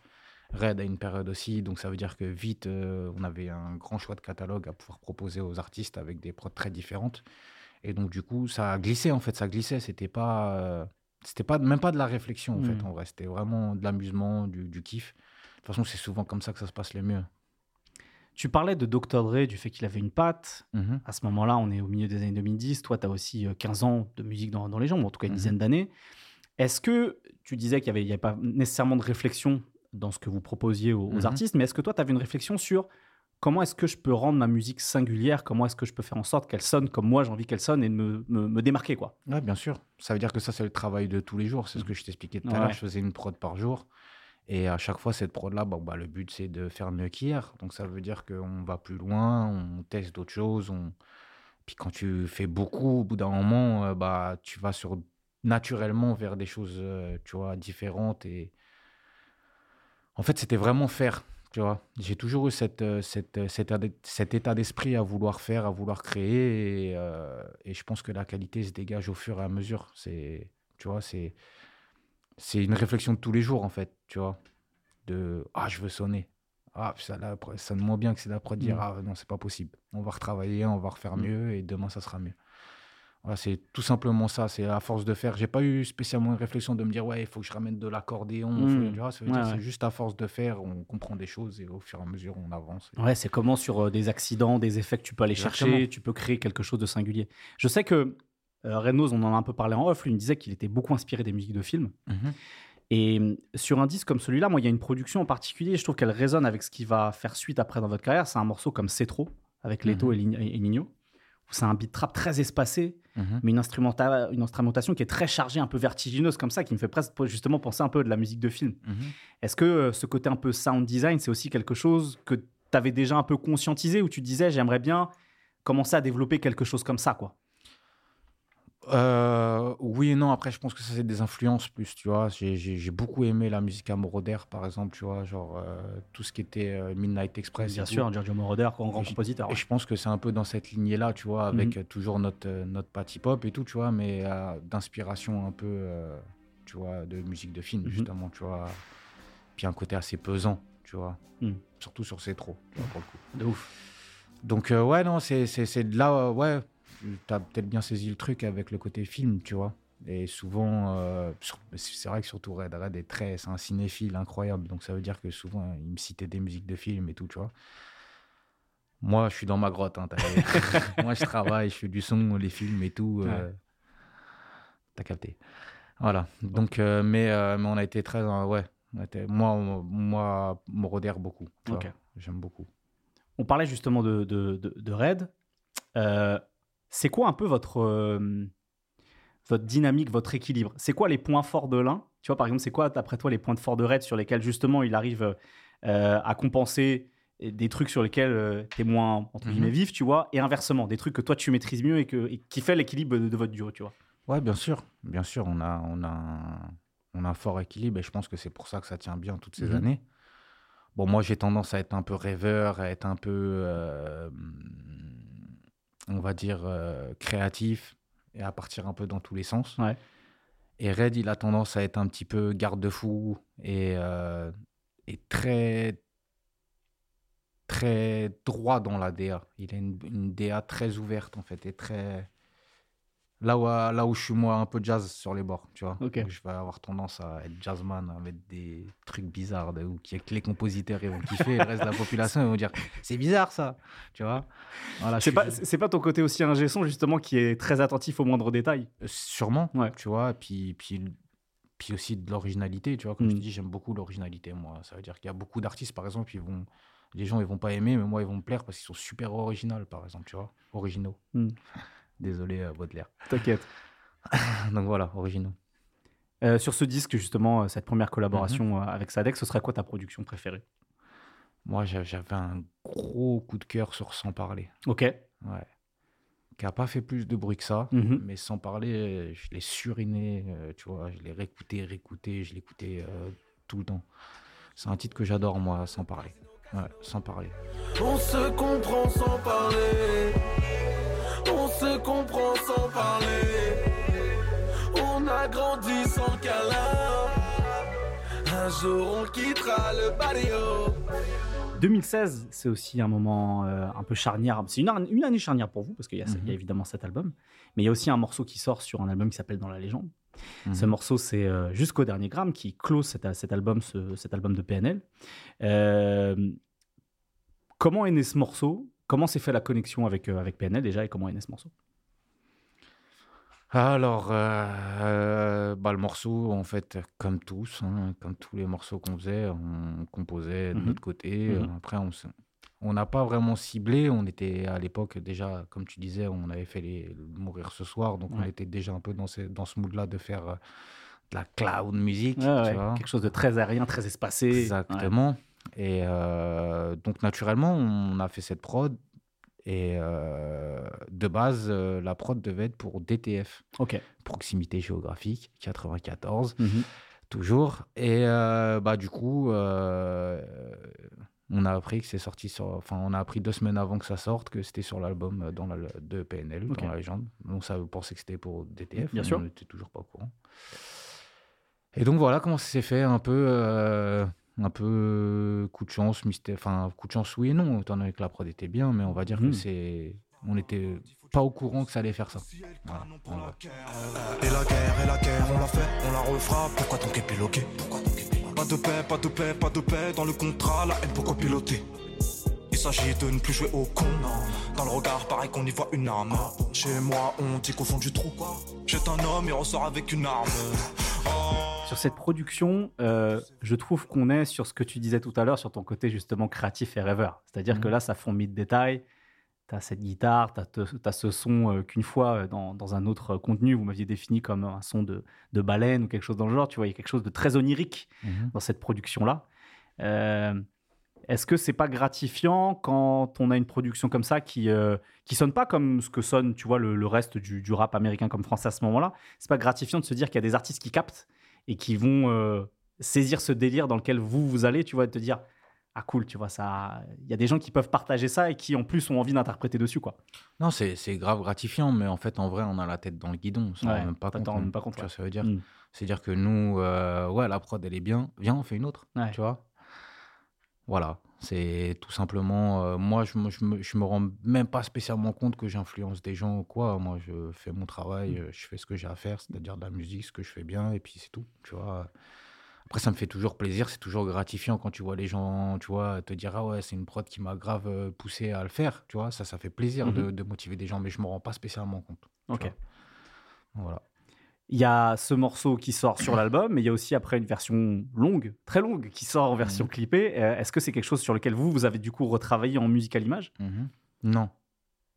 Red à une période aussi, donc ça veut dire que vite, on avait un grand choix de catalogue à pouvoir proposer aux artistes avec des prods très différentes. Et donc, du coup, ça glissait, en fait, ça glissait. C'était pas même pas de la réflexion, en fait, en vrai. C'était vraiment de l'amusement, du kiff. De toute façon, c'est souvent comme ça que ça se passe le mieux. Tu parlais de Dr. Dre, du fait qu'il avait une patte. À ce moment-là, on est au milieu des années 2010. Toi, tu as aussi 15 ans de musique dans les jambes, en tout cas une dizaine d'années. Est-ce que tu disais qu'il n'y avait pas nécessairement de réflexion dans ce que vous proposiez aux artistes, mais est-ce que toi, tu avais une réflexion sur comment est-ce que je peux rendre ma musique singulière, comment est-ce que je peux faire en sorte qu'elle sonne comme moi, j'ai envie qu'elle sonne, et de me démarquer, quoi. Oui, bien sûr. Ça veut dire que ça, c'est le travail de tous les jours. C'est ce que je t'expliquais tout à l'heure. Je faisais une prod par jour, et à chaque fois, cette prod-là, le but, c'est de faire mieux qu'hier. Donc, ça veut dire qu'on va plus loin, on teste d'autres choses. Puis, quand tu fais beaucoup, au bout d'un moment, tu vas naturellement vers des choses différentes, et en fait, c'était vraiment faire, tu vois. J'ai toujours eu cet état d'esprit à vouloir créer. Et je pense que la qualité se dégage au fur et à mesure. C'est une réflexion de tous les jours, en fait, tu vois. Je veux sonner. Ah, ça sonne moins bien que c'est d'après dire, ah non, c'est pas possible. On va retravailler, on va refaire mieux et demain, ça sera mieux. Voilà, c'est tout simplement ça, c'est à force de faire. J'ai pas eu spécialement une réflexion de me dire, il faut que je ramène de l'accordéon. C'est juste à force de faire, on comprend des choses et au fur et à mesure, on avance. Ouais, c'est comment sur des accidents, des effets que tu peux aller chercher, tu peux créer quelque chose de singulier. Je sais que Rednose, on en a un peu parlé en off, lui, il me disait qu'il était beaucoup inspiré des musiques de films. Et sur un disque comme celui-là, moi, il y a une production en particulier, je trouve qu'elle résonne avec ce qui va faire suite après dans votre carrière. C'est un morceau comme C'est trop, avec Leto et Ninho. C'est un beat trap très espacé, mais une instrumentation qui est très chargée, un peu vertigineuse comme ça, qui me fait presque justement penser un peu à de la musique de film. Est-ce que ce côté un peu sound design, c'est aussi quelque chose que tu avais déjà un peu conscientisé, où tu disais, j'aimerais bien commencer à développer quelque chose comme ça, quoi? Oui et non. Après, je pense que ça, c'est des influences plus, tu vois. J'ai beaucoup aimé la musique à Moroder, par exemple, tu vois, genre tout ce qui était Midnight Express. Bien sûr, Giorgio Moroder, grand compositeur. Et je pense que c'est un peu dans cette lignée-là, tu vois, avec toujours notre patte hip-hop et tout, tu vois, mais d'inspiration un peu, tu vois, de musique de film, justement, tu vois. Puis un côté assez pesant, tu vois, surtout sur C'est trop, tu vois, pour le coup. De ouf. Donc, ouais, non, c'est de là, ouais. T'as peut-être bien saisi le truc avec le côté film, tu vois. Et souvent, c'est vrai que surtout Red est c'est un cinéphile incroyable. Donc ça veut dire que souvent, il me citait des musiques de films et tout, tu vois. Moi, je suis dans ma grotte. Moi, je travaille, je fais du son, les films et tout. T'as capté. Voilà. Donc, mais on a été très... moi, Moroder beaucoup. Okay. J'aime beaucoup. On parlait justement de Red. C'est quoi un peu votre dynamique, votre équilibre? C'est quoi les points forts de l'un? Tu vois, par exemple, c'est quoi, d'après toi, les points forts de Red sur lesquels, justement, il arrive à compenser des trucs sur lesquels t'es moins, entre guillemets, vif, tu vois, et inversement, des trucs que toi, tu maîtrises mieux et qui fait l'équilibre de votre duo, tu vois? Ouais, bien sûr. Bien sûr, on a un fort équilibre et je pense que c'est pour ça que ça tient bien toutes ces années. Bon, moi, j'ai tendance à être un peu rêveur, à être un peu... on va dire créatif et à partir un peu dans tous les sens. Et Red, il a tendance à être un petit peu garde-fou et très, très droit dans la DA. Il a une DA très ouverte, en fait, et très... Là où je suis, moi, un peu jazz sur les bords, tu vois. Donc, je vais avoir tendance à être jazzman, à mettre des trucs bizarres, ou que les compositeurs ils vont kiffer, le reste de la population ils vont dire « c'est bizarre ça », tu vois. Voilà, c'est pas ton côté aussi ingé son, justement, qui est très attentif aux moindres détails? Sûrement, tu vois, puis aussi de l'originalité, tu vois. Comme je te dis, j'aime beaucoup l'originalité, moi. Ça veut dire qu'il y a beaucoup d'artistes, par exemple, les gens ils vont pas aimer, mais moi ils vont me plaire parce qu'ils sont super originaux, par exemple, tu vois, originaux. Désolé, Baudelaire. T'inquiète. Donc voilà, originaux. Sur ce disque, justement, cette première collaboration avec Sadek, ce serait quoi ta production préférée? Moi, j'avais un gros coup de cœur sur Sans Parler. Ok. Ouais. Qui n'a pas fait plus de bruit que ça, mais Sans Parler, je l'ai suriné, tu vois, je l'ai réécouté, je l'écoutais tout le temps. C'est un titre que j'adore, moi, Sans Parler. Ouais, Sans Parler. On se comprend sans parler. On se comprend sans parler. On a grandi sans câlin. Un jour, on quittera le barrio. 2016, c'est aussi un moment un peu charnière. C'est une année charnière pour vous, parce qu'il y a, il y a évidemment cet album. Mais il y a aussi un morceau qui sort sur un album qui s'appelle Dans la légende. Ce morceau, c'est Jusqu'au dernier gramme, qui close cet album de PNL. Comment est né ce morceau? Comment s'est fait la connexion avec PNL déjà, et comment est né ce morceau? Alors, le morceau, en fait, comme tous, comme tous les morceaux qu'on faisait, on composait de notre côté. Après, on n'a pas vraiment ciblé. On était à l'époque déjà, comme tu disais, on avait fait les Mourir ce soir, donc on était déjà un peu dans ce mood-là de faire de la cloud music, tu vois. Quelque chose de très aérien, très espacé. Exactement. Ouais. Et donc, naturellement, on a fait cette prod. Et de base, la prod devait être pour DTF, Proximité Géographique, 94, toujours. Et du coup, on a appris que c'est sorti on a appris 2 semaines avant que ça sorte que c'était sur l'album de PNL, Dans la légende. Donc ça, on pensait que c'était pour DTF, bien sûr. On n'était toujours pas au courant. Et donc voilà comment ça s'est fait un peu... un peu coup de chance, mystère, coup de chance oui et non, étant donné que la prod était bien, mais on va dire que on n'était pas au courant que ça allait faire ça. Voilà. Et la guerre, on l'a fait, on la refera, pourquoi donc épiloguer? Pas de paix, pas de paix, pas de paix, dans le contrat, la haine pourquoi piloter? Il s'agit de ne plus jouer au con, dans le regard pareil qu'on y voit une arme. Chez moi, on dit qu'au fond du trou, jette un homme et ressort avec une arme. Sur cette production, je trouve qu'on est sur ce que tu disais tout à l'heure, sur ton côté justement créatif et rêveur. C'est-à-dire que là, ça fourmille de détails. Tu as cette guitare, tu as ce son qu'une fois, dans un autre contenu, vous m'aviez défini comme un son de baleine ou quelque chose dans le genre. Tu vois, il y a quelque chose de très onirique dans cette production-là. Est-ce que c'est pas gratifiant quand on a une production comme ça qui sonne pas comme ce que sonne, tu vois, le reste du rap américain comme français à ce moment-là? C'est pas gratifiant de se dire qu'il y a des artistes qui captent et qui vont saisir ce délire dans lequel vous allez, tu vois, de te dire « Ah cool, tu vois, ça... » Il y a des gens qui peuvent partager ça et qui, en plus, ont envie d'interpréter dessus, quoi. Non, c'est grave gratifiant, mais en fait, en vrai, on a la tête dans le guidon. On s'en rend même pas compte. On ne pas compte, tu vois, ça veut dire. C'est-à-dire que nous, la prod, elle est bien. Viens, on fait une autre, tu vois. Voilà, c'est tout simplement... moi, je me rends même pas spécialement compte que j'influence des gens ou quoi. Moi, je fais mon travail, je fais ce que j'ai à faire, c'est-à-dire de la musique, ce que je fais bien, et puis c'est tout, tu vois. Après, ça me fait toujours plaisir, c'est toujours gratifiant quand tu vois les gens, tu vois, te dire « Ah ouais, c'est une prod qui m'a grave poussé à le faire », tu vois. Ça fait plaisir de motiver des gens, mais je me rends pas spécialement compte. Ok. Voilà. Il y a ce morceau qui sort sur l'album, mais il y a aussi après une version longue, très longue, qui sort en version clippée. Est-ce que c'est quelque chose sur lequel vous avez du coup retravaillé en musique à l'image? Non.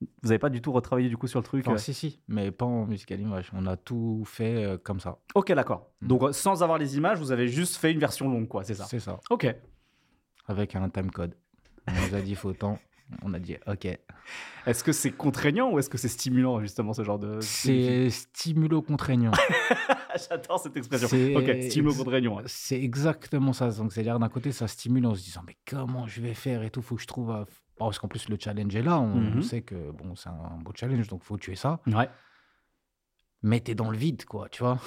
Vous n'avez pas du tout retravaillé du coup sur le truc? Si, mais pas en musique à l'image. On a tout fait comme ça. Ok, d'accord. Donc sans avoir les images, vous avez juste fait une version longue, quoi, c'est ça? C'est ça. Ok. Avec un timecode. On nous a dit il faut tant. On a dit ok. Est-ce que c'est contraignant ou est-ce que c'est stimulant, justement, ce genre de... C'est stimulo-contraignant. J'adore cette expression. Ok, stimulo-contraignant. C'est exactement ça. Donc, c'est-à-dire, d'un côté, ça stimule en se disant mais comment je vais faire et tout, faut que je trouve... Parce qu'en plus, le challenge est là. On sait que bon, c'est un beau challenge, donc il faut tuer ça. Ouais. Mais t'es dans le vide, quoi, tu vois.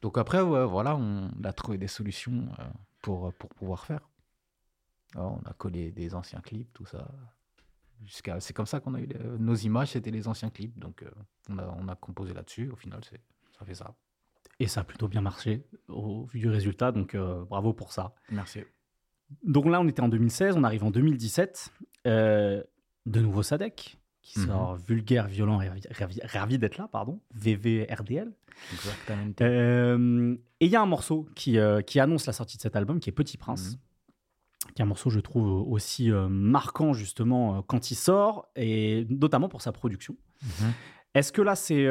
Donc après, ouais, voilà, on a trouvé des solutions pour pouvoir faire. Alors, on a collé des anciens clips, tout ça. C'est comme ça qu'on a eu nos images, c'était les anciens clips. Donc, on a composé là-dessus. Au final, ça fait ça. Et ça a plutôt bien marché au vu du résultat. Donc, bravo pour ça. Merci. Donc là, on était en 2016. On arrive en 2017. De nouveau Sadek, qui sort Vulgaire, Violent et Ravi d'être là, pardon. VVRDL. Exactement. Et il y a un morceau qui annonce la sortie de cet album, qui est Petit Prince. Qui est un morceau, je trouve, aussi marquant, justement, quand il sort, et notamment pour sa production. Est-ce que là, c'est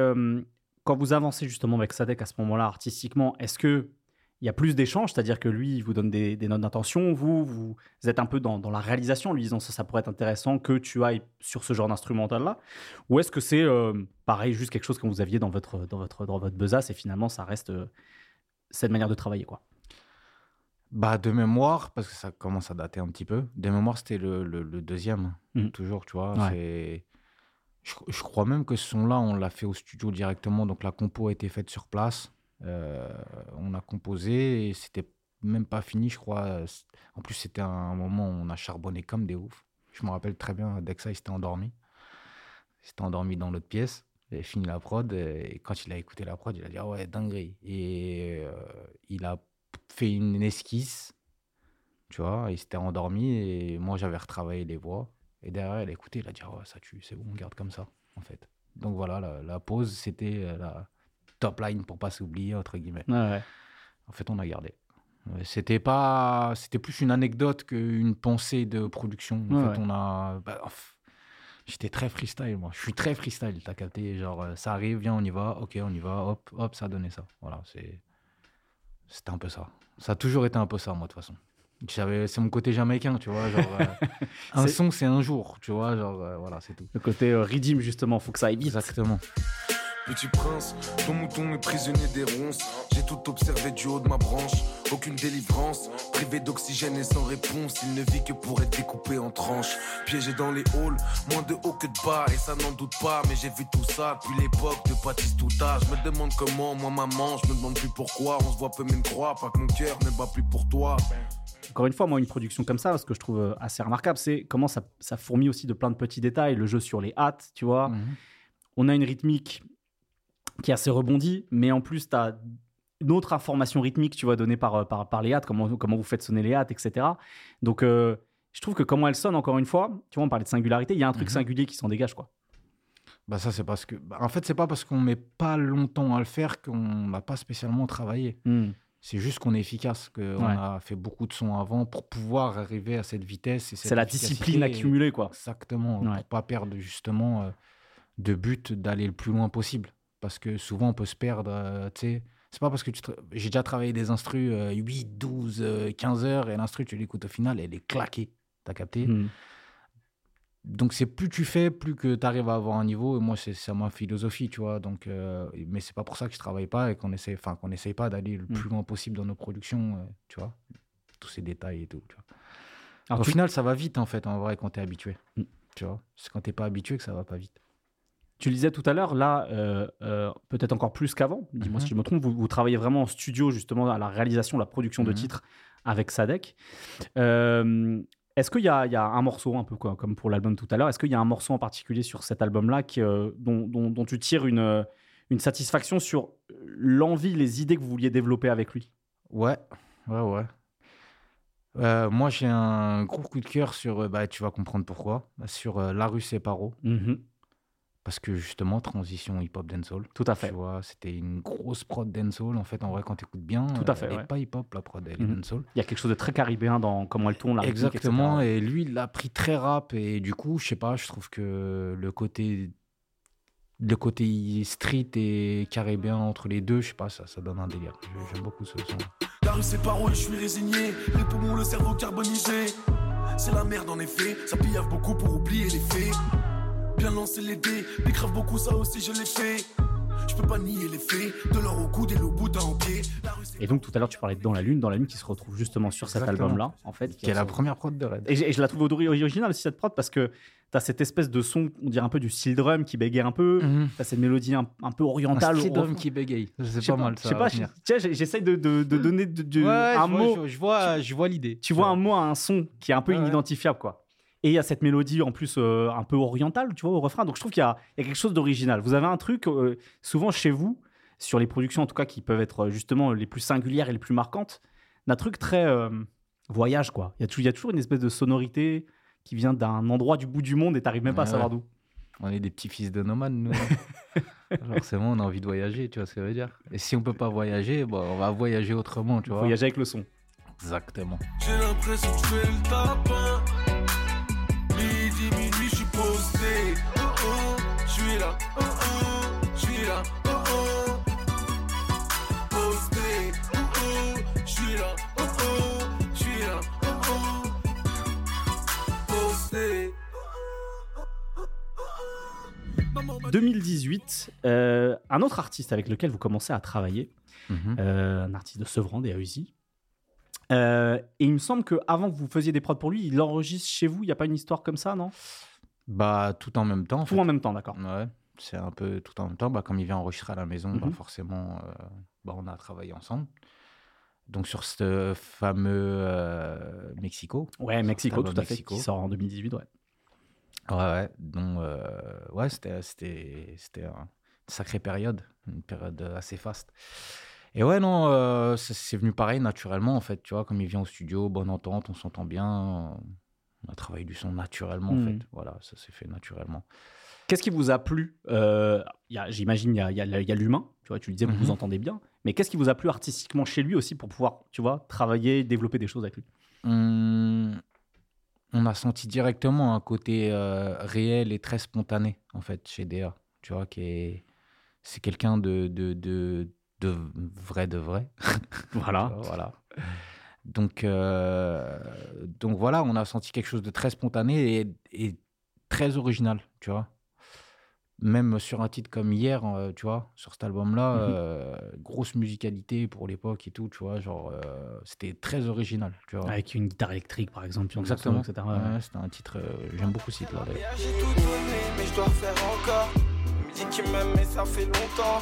quand vous avancez justement avec Sadek à ce moment-là artistiquement, est-ce que il y a plus d'échanges, c'est-à-dire que lui, il vous donne des notes d'intention, vous êtes un peu dans la réalisation, lui disant ça pourrait être intéressant que tu ailles sur ce genre d'instrumental-là, ou est-ce que c'est pareil, juste quelque chose que vous aviez dans votre besace et finalement ça reste cette manière de travailler quoi. Bah de mémoire, parce que ça commence à dater un petit peu. De mémoire, c'était le deuxième, toujours, tu vois. Ouais. Je crois même que ce son-là, on l'a fait au studio directement, donc la compo a été faite sur place. On a composé et c'était même pas fini, je crois. En plus, c'était un moment où on a charbonné comme des oufs. Je me rappelle très bien, Dakta, il s'était endormi. Il s'était endormi dans l'autre pièce. Il a fini la prod et quand il a écouté la prod, il a dit « Ah ouais, dinguerie ». Et il a fait une esquisse, tu vois, il s'était endormi et moi j'avais retravaillé les voix et derrière elle écoutait, il a dit oh, ça tue, c'est bon, on garde comme ça en fait. Donc voilà, la pause c'était la top line pour pas s'oublier entre guillemets. Ah ouais. En fait on a gardé. C'était plus une anecdote qu'une pensée de production. En fait on a, j'étais très freestyle moi. Je suis très freestyle, t'as capté, genre ça arrive, viens on y va, ok on y va, hop hop ça a donné ça. Voilà c'est. C'était un peu ça. Ça a toujours été un peu ça, moi, de toute façon. C'est mon côté jamaïcain, tu vois. Genre, un son, c'est un jour, tu vois. Genre, voilà, c'est tout. Le côté rythme, justement, faut que ça aille vite. Exactement. Petit prince, ton mouton est prisonnier des ronces. J'ai tout observé du haut de ma branche. Aucune délivrance, privé d'oxygène et sans réponse. Il ne vit que pour être découpé en tranches. Piégé dans les halls, moins de haut que de bas. Et ça n'en doute pas, mais j'ai vu tout ça depuis l'époque de Patrice Touta. Je me demande comment, moi maman, je me demande plus pourquoi. On se voit peu même croire, pas que mon cœur ne bat plus pour toi. Encore une fois, moi, une production comme ça, ce que je trouve assez remarquable, c'est comment ça fourmille aussi de plein de petits détails. Le jeu sur les hâtes, tu vois. Mm-hmm. On a une rythmique qui est assez rebondie, mais en plus, tu as une autre information rythmique, tu vois, donnée par les hâtes, comment vous faites sonner les hâtes, etc. Donc, je trouve que comment elles sonnent, encore une fois, tu vois, on parlait de singularité, il y a un truc singulier qui s'en dégage, quoi. Bah ça, c'est parce que... en fait, c'est pas parce qu'on met pas longtemps à le faire qu'on n'a pas spécialement travaillé. Mm. C'est juste qu'on est efficace, qu'on a fait beaucoup de sons avant pour pouvoir arriver à cette vitesse. Et cette c'est la discipline accumulée, quoi. Exactement, pour pas perdre, justement, de but d'aller le plus loin possible. Parce que souvent, on peut se perdre, tu sais. C'est pas parce que j'ai déjà travaillé des instrus 8, 12, 15 heures, et l'instru, tu l'écoutes au final, elle est claquée. T'as capté ? Donc, c'est plus tu fais, plus que t'arrives à avoir un niveau. Et moi, c'est ma philosophie, tu vois. Donc, mais c'est pas pour ça que je travaille pas et qu'on essaye pas d'aller le plus loin possible dans nos productions, tu vois. Tous ces détails et tout, tu vois. Alors, au final, ça va vite, en fait, en vrai, quand t'es habitué. Tu vois, c'est quand t'es pas habitué que ça va pas vite. Tu le disais tout à l'heure, là, peut-être encore plus qu'avant, dis-moi si je me trompe, vous travaillez vraiment en studio, justement, à la réalisation, la production de titres avec Sadek. Est-ce qu'il y a un morceau, un peu quoi, comme pour l'album tout à l'heure, est-ce qu'il y a un morceau en particulier sur cet album-là dont tu tires une satisfaction sur l'envie, les idées que vous vouliez développer avec lui ? Ouais. Moi, j'ai un gros coup de cœur sur, tu vas comprendre pourquoi, sur La Rue Séparo. Parce que justement, transition hip-hop dancehall. Tout à fait. Tu vois, c'était une grosse prod dancehall. En fait, en vrai, quand t'écoutes bien, elle n'est pas hip-hop, la prod, elle est dancehall. Il y a quelque chose de très caribéen dans comment elle tourne, la rythmique, etc. Exactement, et lui, il l'a pris très rap. Et du coup, je sais pas, je trouve que le côté street et caribéen entre les deux, je sais pas, ça donne un délire. J'aime beaucoup ce son. La rue, c'est parole, je suis résigné. Les poumons, le cerveau carbonisé. C'est la merde, en effet. Ça pillave beaucoup pour oublier les faits. Bien lancer les dés, mais grave beaucoup ça aussi je l'ai fait. Je peux pas nier les faits, de l'or au coude et le bout d'un pied. Et donc tout à l'heure tu parlais de Dans la Lune qui se retrouve justement sur cet album-là, en fait, qui est la première prod de Red. Et je la trouve originale aussi cette prod parce que t'as cette espèce de son, on dirait un peu du steel drum qui bégaye un peu, t'as cette mélodie un peu orientale. Un steel drum qui bégaye, c'est pas mal ça. J'essaye de donner un mot. Je vois l'idée. Tu vois un mot à un son qui est un peu inidentifiable quoi. Et il y a cette mélodie, en plus, un peu orientale, tu vois, au refrain. Donc, je trouve qu'il y a quelque chose d'original. Vous avez un truc, souvent chez vous, sur les productions, en tout cas, qui peuvent être, justement, les plus singulières et les plus marquantes, d'un truc très voyage, quoi. Il y a toujours une espèce de sonorité qui vient d'un endroit du bout du monde et t'arrives même pas à savoir d'où. On est des petits fils de nomades, nous. Forcément, on a envie de voyager, tu vois ce que ça veut dire. Et si on peut pas voyager, on va voyager autrement, tu vois. Voyager avec le son. Exactement. J'ai l'impression que je fais le tapin. Je suis là, je suis là, 2018, un autre artiste avec lequel vous commencez à travailler, un artiste de Sevran, DA Uzi. Et il me semble qu'avant que vous faisiez des prods pour lui, il enregistre chez vous. Il n'y a pas une histoire comme ça, non? Bah, tout en même temps. En fait. En même temps, d'accord. Ouais, c'est un peu tout en même temps. Bah, comme il vient enregistrer à la maison, bah, forcément, on a travaillé ensemble. Donc, sur ce fameux Mexico. Ouais, Mexico, tout à fait, qui sort en 2018, ouais. Ouais, ouais. Donc, ouais, c'était une sacrée période. Une période assez faste. Et ouais, non, c'est venu pareil, naturellement, en fait. Tu vois, comme il vient au studio, bonne entente, on s'entend bien. On a travaillé du son naturellement, en fait. Voilà, ça s'est fait naturellement. Qu'est-ce qui vous a plu? J'imagine, il y a l'humain. Tu vois, tu disais que vous vous entendez bien. Mais qu'est-ce qui vous a plu artistiquement chez lui aussi pour pouvoir, tu vois, travailler, développer des choses avec lui? On a senti directement un côté réel et très spontané, en fait, chez DA. Tu vois, c'est quelqu'un de vrai. Voilà. Voilà. Donc voilà, on a senti quelque chose de très spontané et très original, tu vois. Même sur un titre comme Hier, tu vois, sur cet album-là, grosse musicalité pour l'époque et tout, tu vois, genre, c'était très original, tu vois. Avec une guitare électrique, par exemple. Exactement, etc. Ouais, c'était un titre, j'aime beaucoup ce titre-là. J'ai tout donné, mais je dois faire encore. Il me dit qu'il m'aime, mais ça fait longtemps.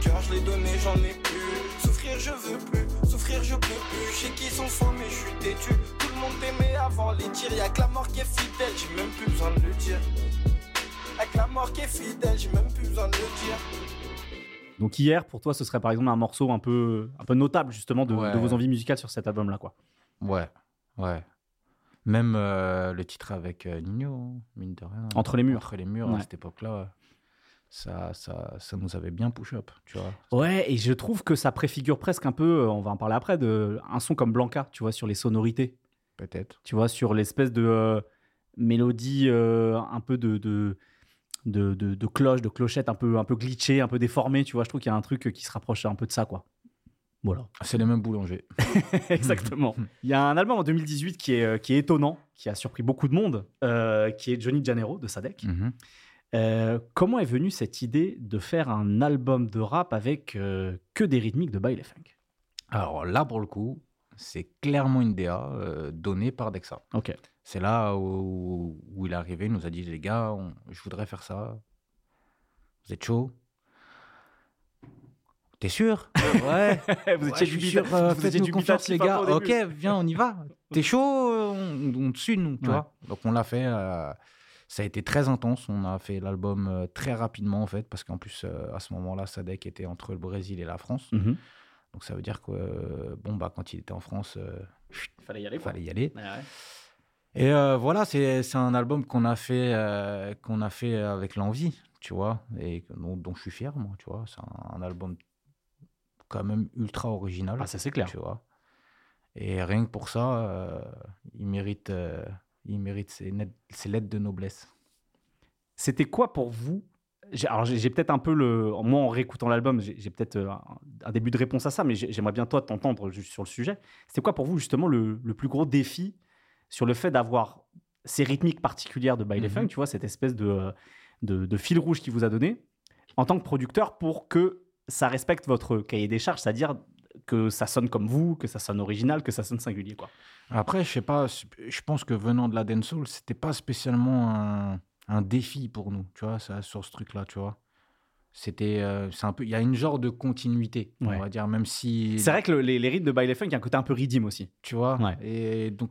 Cœur, je l'ai donné, j'en ai plus. Souffrir, je veux plus. Souffrir, je peux plus. Je sais qu'ils sont fous, mais je suis têtu. Tout le monde t'aimait avant les tirs. Y'a que la mort qui est fidèle, j'ai même plus besoin de le dire. Avec la mort qui est fidèle, j'ai même plus besoin de le dire. Donc Hier, pour toi, ce serait par exemple un morceau un peu notable justement de vos envies musicales sur cet album-là, quoi. Ouais, ouais. Même le titre avec Ninho, mine de rien. Entre les murs, ouais. À cette époque-là, ouais. Ça nous avait bien push-up, tu vois. Ouais, et je trouve que ça préfigure presque un peu, on va en parler après, un son comme Blanca, tu vois, sur les sonorités. Peut-être. Tu vois, sur l'espèce de mélodie un peu de cloche, de clochette un peu glitchée, un peu déformée, tu vois. Je trouve qu'il y a un truc qui se rapproche un peu de ça, quoi. Voilà. C'est les mêmes boulangers. Exactement. Il y a un album en 2018 qui est étonnant, qui a surpris beaucoup de monde, qui est Johnny Janeiro de Sadek. Comment est venue cette idée de faire un album de rap avec que des rythmiques de baile et funk? Alors là, pour le coup, c'est clairement une DA donnée par Dexa. Ok. C'est là où il est arrivé, il nous a dit « Les gars, je voudrais faire ça. Vous êtes chaud ?»« T'es sûr ?»« Ouais, vous étiez du confiance, les gars. Ok, viens, on y va. T'es chaud, on te suit, nous. » Donc on l'a fait. Ça a été très intense. On a fait l'album très rapidement, en fait, parce qu'en plus, à ce moment-là, Sadek était entre le Brésil et la France. Donc ça veut dire que quand il était en France, il fallait y aller. Ouais, ouais. Et voilà, c'est un album qu'on a fait avec l'envie, tu vois, et dont je suis fier, moi, tu vois. C'est un album quand même ultra original. Ah, ça, c'est clair. Tu vois. Et rien que pour ça, il mérite ses lettres de noblesse. C'était quoi pour vous ? J'ai peut-être un peu moi, en réécoutant l'album, j'ai peut-être un début de réponse à ça, mais j'aimerais bien, toi, t'entendre sur le sujet. C'était quoi pour vous, justement, le plus gros défi sur le fait d'avoir ces rythmiques particulières de baile et funk, tu vois, cette espèce de fil rouge qu'il vous a donné en tant que producteur pour que ça respecte votre cahier des charges, c'est-à-dire que ça sonne comme vous, que ça sonne original, que ça sonne singulier, quoi. Après, je sais pas, je pense que venant de la dancehall, c'était pas spécialement un défi pour nous, tu vois, ça, sur ce truc-là, tu vois. C'était c'est un peu, il y a une genre de continuité, on va dire, même si c'est vrai que les rythmes de baile et funk, il y a un côté un peu riddim aussi, tu vois. Ouais. Et donc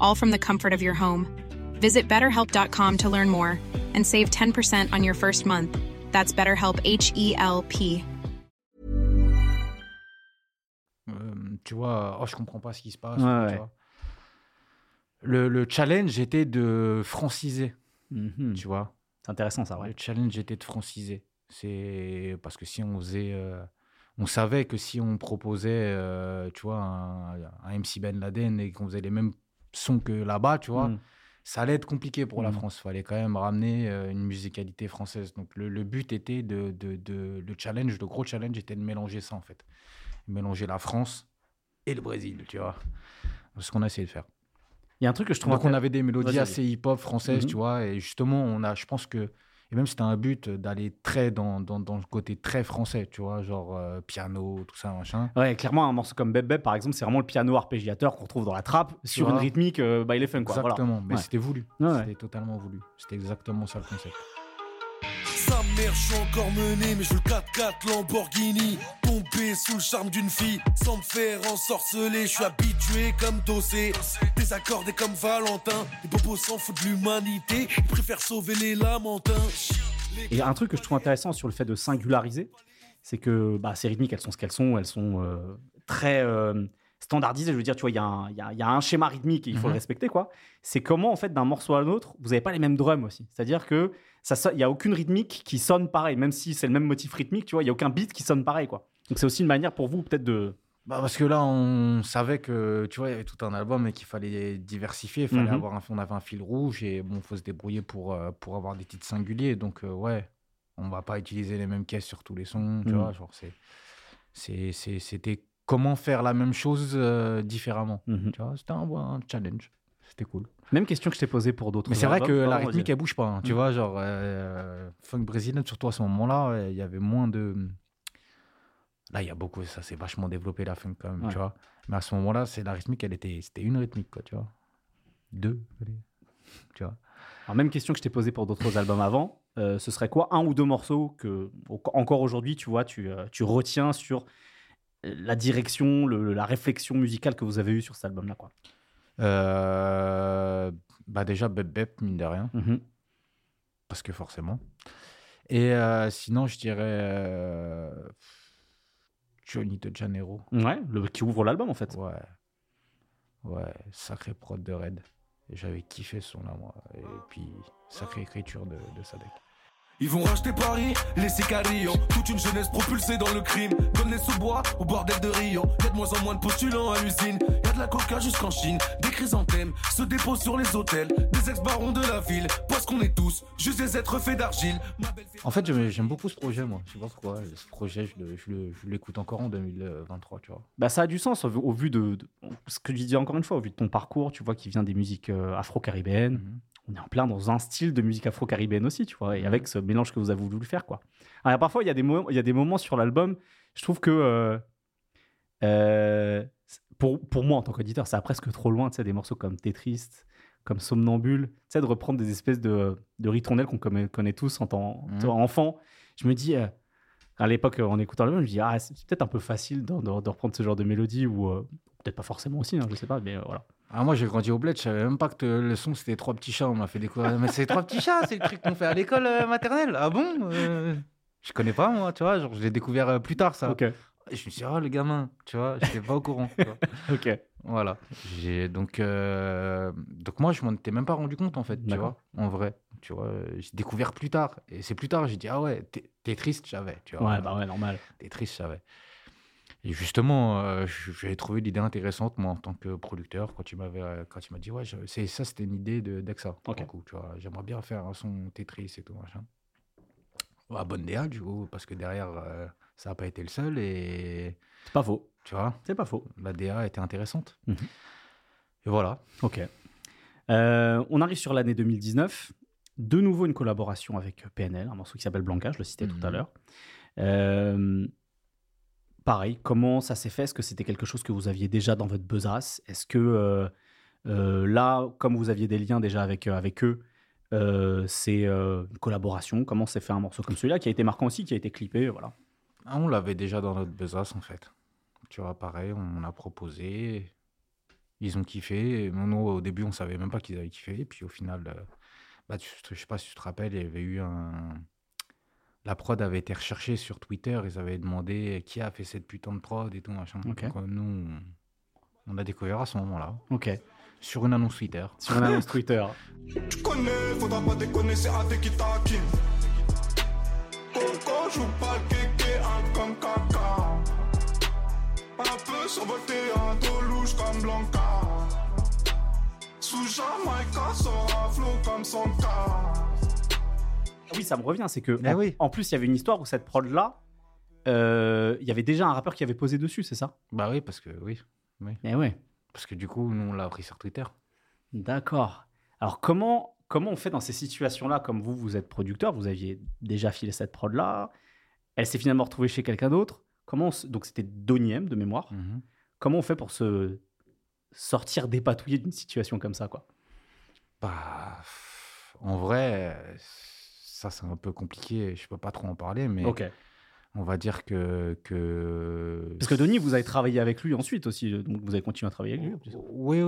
all from the comfort of your home. Visit BetterHelp.com to learn more and save 10% on your first month. That's BetterHelp, H-E-L-P. Tu vois, oh, je comprends pas ce qui se passe. Ouais, tu vois. Le challenge était de franciser, tu vois. C'est intéressant, ça, ouais. Le challenge était de franciser. C'est parce que si on faisait... on savait que si on proposait, tu vois, un MC Ben Laden et qu'on faisait les mêmes sons que là-bas, tu vois, ça allait être compliqué pour la France. Il fallait quand même ramener une musicalité française. Donc, le but était le challenge, le gros challenge était de mélanger ça, en fait. Mélanger la France et le Brésil, tu vois. C'est ce qu'on a essayé de faire. Il y a un truc que je trouve... Donc, on avait des mélodies assez hip-hop françaises, tu vois, et justement, on a, je pense que... Et même c'était un but d'aller très dans le côté très français, tu vois, genre piano, tout ça, machin. Ouais, clairement, un morceau comme Beb Beb, par exemple, c'est vraiment le piano arpégiateur qu'on retrouve dans la trappe sur une rythmique by les fun, quoi. Exactement, voilà. Mais c'était voulu, c'était totalement voulu. C'était exactement ça le concept. Sa mère, je suis encore mené, mais je veux le 4x4 Lamborghini. Tombé sous le charme d'une fille, sans me faire ensorceler. Je suis habitué comme Dossé, désaccordé comme Valentin. Les bobos s'en foutent de l'humanité, ils préfèrent sauver les lamentins. Et un truc que je trouve intéressant sur le fait de singulariser, c'est que bah, ces rythmiques, elles sont ce qu'elles sont. Elles sont très standardisées. Je veux dire, tu vois, il y a un schéma rythmique et il faut le respecter, quoi. C'est comment, en fait, d'un morceau à l'autre, vous n'avez pas les mêmes drums aussi. C'est-à-dire que il n'y a aucune rythmique qui sonne pareil, même si c'est le même motif rythmique, tu vois, il n'y a aucun beat qui sonne pareil, quoi. Donc, c'est aussi une manière pour vous, peut-être, de... Bah, parce que là, on savait que, tu vois, il y avait tout un album et qu'il fallait diversifier, il fallait avoir on avait un fil rouge et bon, il faut se débrouiller pour avoir des titres singuliers. Donc, ouais, on ne va pas utiliser les mêmes caisses sur tous les sons, tu vois, genre, c'était comment faire la même chose différemment, tu vois, c'était un challenge. C'était cool. Même question que je t'ai posée pour d'autres. Mais c'est vrai que la rythmique, elle bouge pas. Hein, tu vois, genre, funk brésilien, surtout à ce moment-là, il y avait moins de... Là, il y a beaucoup, ça s'est vachement développé, la funk, quand même, tu vois. Mais à ce moment-là, c'est la rythmique, c'était une rythmique, quoi, tu vois. Deux, tu vois. Alors, même question que je t'ai posée pour d'autres albums avant, ce serait quoi un ou deux morceaux que, encore aujourd'hui, tu vois, tu retiens sur la direction, la réflexion musicale que vous avez eue sur cet album-là, quoi. Bah déjà Beb Beb, mine de rien, parce que forcément, et sinon je dirais Johnny de Janeiro, qui ouvre l'album, en fait. Ouais, sacré prod de Red, j'avais kiffé son là, moi. Et puis sacrée écriture de Sadek. Ils vont racheter Paris, les sicarios, toute une jeunesse propulsée dans le crime. Comme les sous-bois au bordel de Rio, y'a de moins en moins de postulants à l'usine. Y'a de la coca jusqu'en Chine, des chrysanthèmes se déposent sur les hôtels, des ex-barons de la ville, parce qu'on est tous juste des êtres faits d'argile. En fait, j'aime beaucoup ce projet, moi. Je sais pas pourquoi, ce projet, je l'écoute encore en 2023, tu vois. Bah, ça a du sens, au vu de ce que je dis encore une fois, au vu de ton parcours, tu vois, qui vient des musiques afro-caribéennes. On est en plein dans un style de musique afro-caribéenne aussi, tu vois, et avec ce mélange que vous avez voulu faire, quoi. Alors, parfois, il y a des moments sur l'album, je trouve que, pour moi, en tant qu'auditeur, ça va presque trop loin, tu sais, des morceaux comme T'es triste, comme Somnambule, tu sais, de reprendre des espèces de ritournelles qu'on connaît tous en tant qu'enfant. Je me dis, à l'époque, en écoutant l'album, je me dis, c'est peut-être un peu facile de reprendre ce genre de mélodie, ou peut-être pas forcément aussi, hein, je sais pas, mais voilà. Ah, moi, j'ai grandi au bled, je savais même pas que le son, c'était Trois petits chats. On m'a fait découvrir. Mais c'est Trois petits chats, c'est le truc qu'on fait à l'école maternelle. Ah bon je connais pas, moi, tu vois. Genre, je l'ai découvert plus tard, ça. Okay. Je me suis dit, le gamin, tu vois, j'étais pas au courant. Tu vois. Ok. Voilà. Donc, moi, je m'en étais même pas rendu compte, en fait, tu vois, en vrai. Tu vois, j'ai découvert plus tard. Et c'est plus tard, j'ai dit, t'es triste, j'avais. Tu vois, ouais, bah ouais, normal. T'es triste, j'avais. Et justement, j'avais trouvé l'idée intéressante, moi, en tant que producteur, quand il m'a dit, c'était une idée de Dakta. Okay. Du coup, tu vois, j'aimerais bien faire un son Tetris et tout, machin. Bah, bonne DA, du coup, parce que derrière, ça n'a pas été le seul et... C'est pas faux. Tu vois ? C'est pas faux. La DA était intéressante. Et voilà. Ok. On arrive sur l'année 2019. De nouveau, une collaboration avec PNL, un morceau qui s'appelle Blanca, je le citais tout à l'heure. Pareil, comment ça s'est fait ? Est-ce que c'était quelque chose que vous aviez déjà dans votre besace ? Est-ce que là, comme vous aviez des liens déjà avec eux, C'est une collaboration, comment s'est fait un morceau comme celui-là, qui a été marquant aussi, qui a été clippé, voilà. Ah, on l'avait déjà dans notre besace, en fait. Tu vois, pareil, on a proposé, ils ont kiffé. Nous, au début, on ne savait même pas qu'ils avaient kiffé. Et puis, au final, je ne sais pas si tu te rappelles, il y avait eu un... La prod avait été recherchée sur Twitter. Ils avaient demandé qui a fait cette putain de prod et tout, machin. Okay. Donc, nous, on a découvert à ce moment-là. OK. Sur une annonce Twitter. Sur une annonce Twitter. Tu connais, faudra pas déconner, c'est AD qui taquine. Coco joue pas le kéké, un comme caca. Un peu survolté, un dos louche comme Blanca. Sous Jamaïca, sera flot comme son cas. Oui, ça me revient, c'est que en plus, il y avait une histoire où cette prod-là, il y avait déjà un rappeur qui avait posé dessus, c'est ça ? Bah oui, parce que oui. Eh oui. Parce que du coup, nous, on l'a appris sur Twitter. D'accord. Alors, comment on fait dans ces situations-là ? Comme vous êtes producteur, vous aviez déjà filé cette prod-là. Elle s'est finalement retrouvée chez quelqu'un d'autre. Donc, c'était Donnie-M, de mémoire. Mm-hmm. Comment on fait pour se sortir dépatouillé d'une situation comme ça, quoi ? Bah, en vrai, ça, c'est un peu compliqué. Je ne peux pas trop en parler, mais... Okay. On va dire que... Parce que Donnie, vous avez travaillé avec lui ensuite aussi, donc vous avez continué à travailler avec lui. Oui,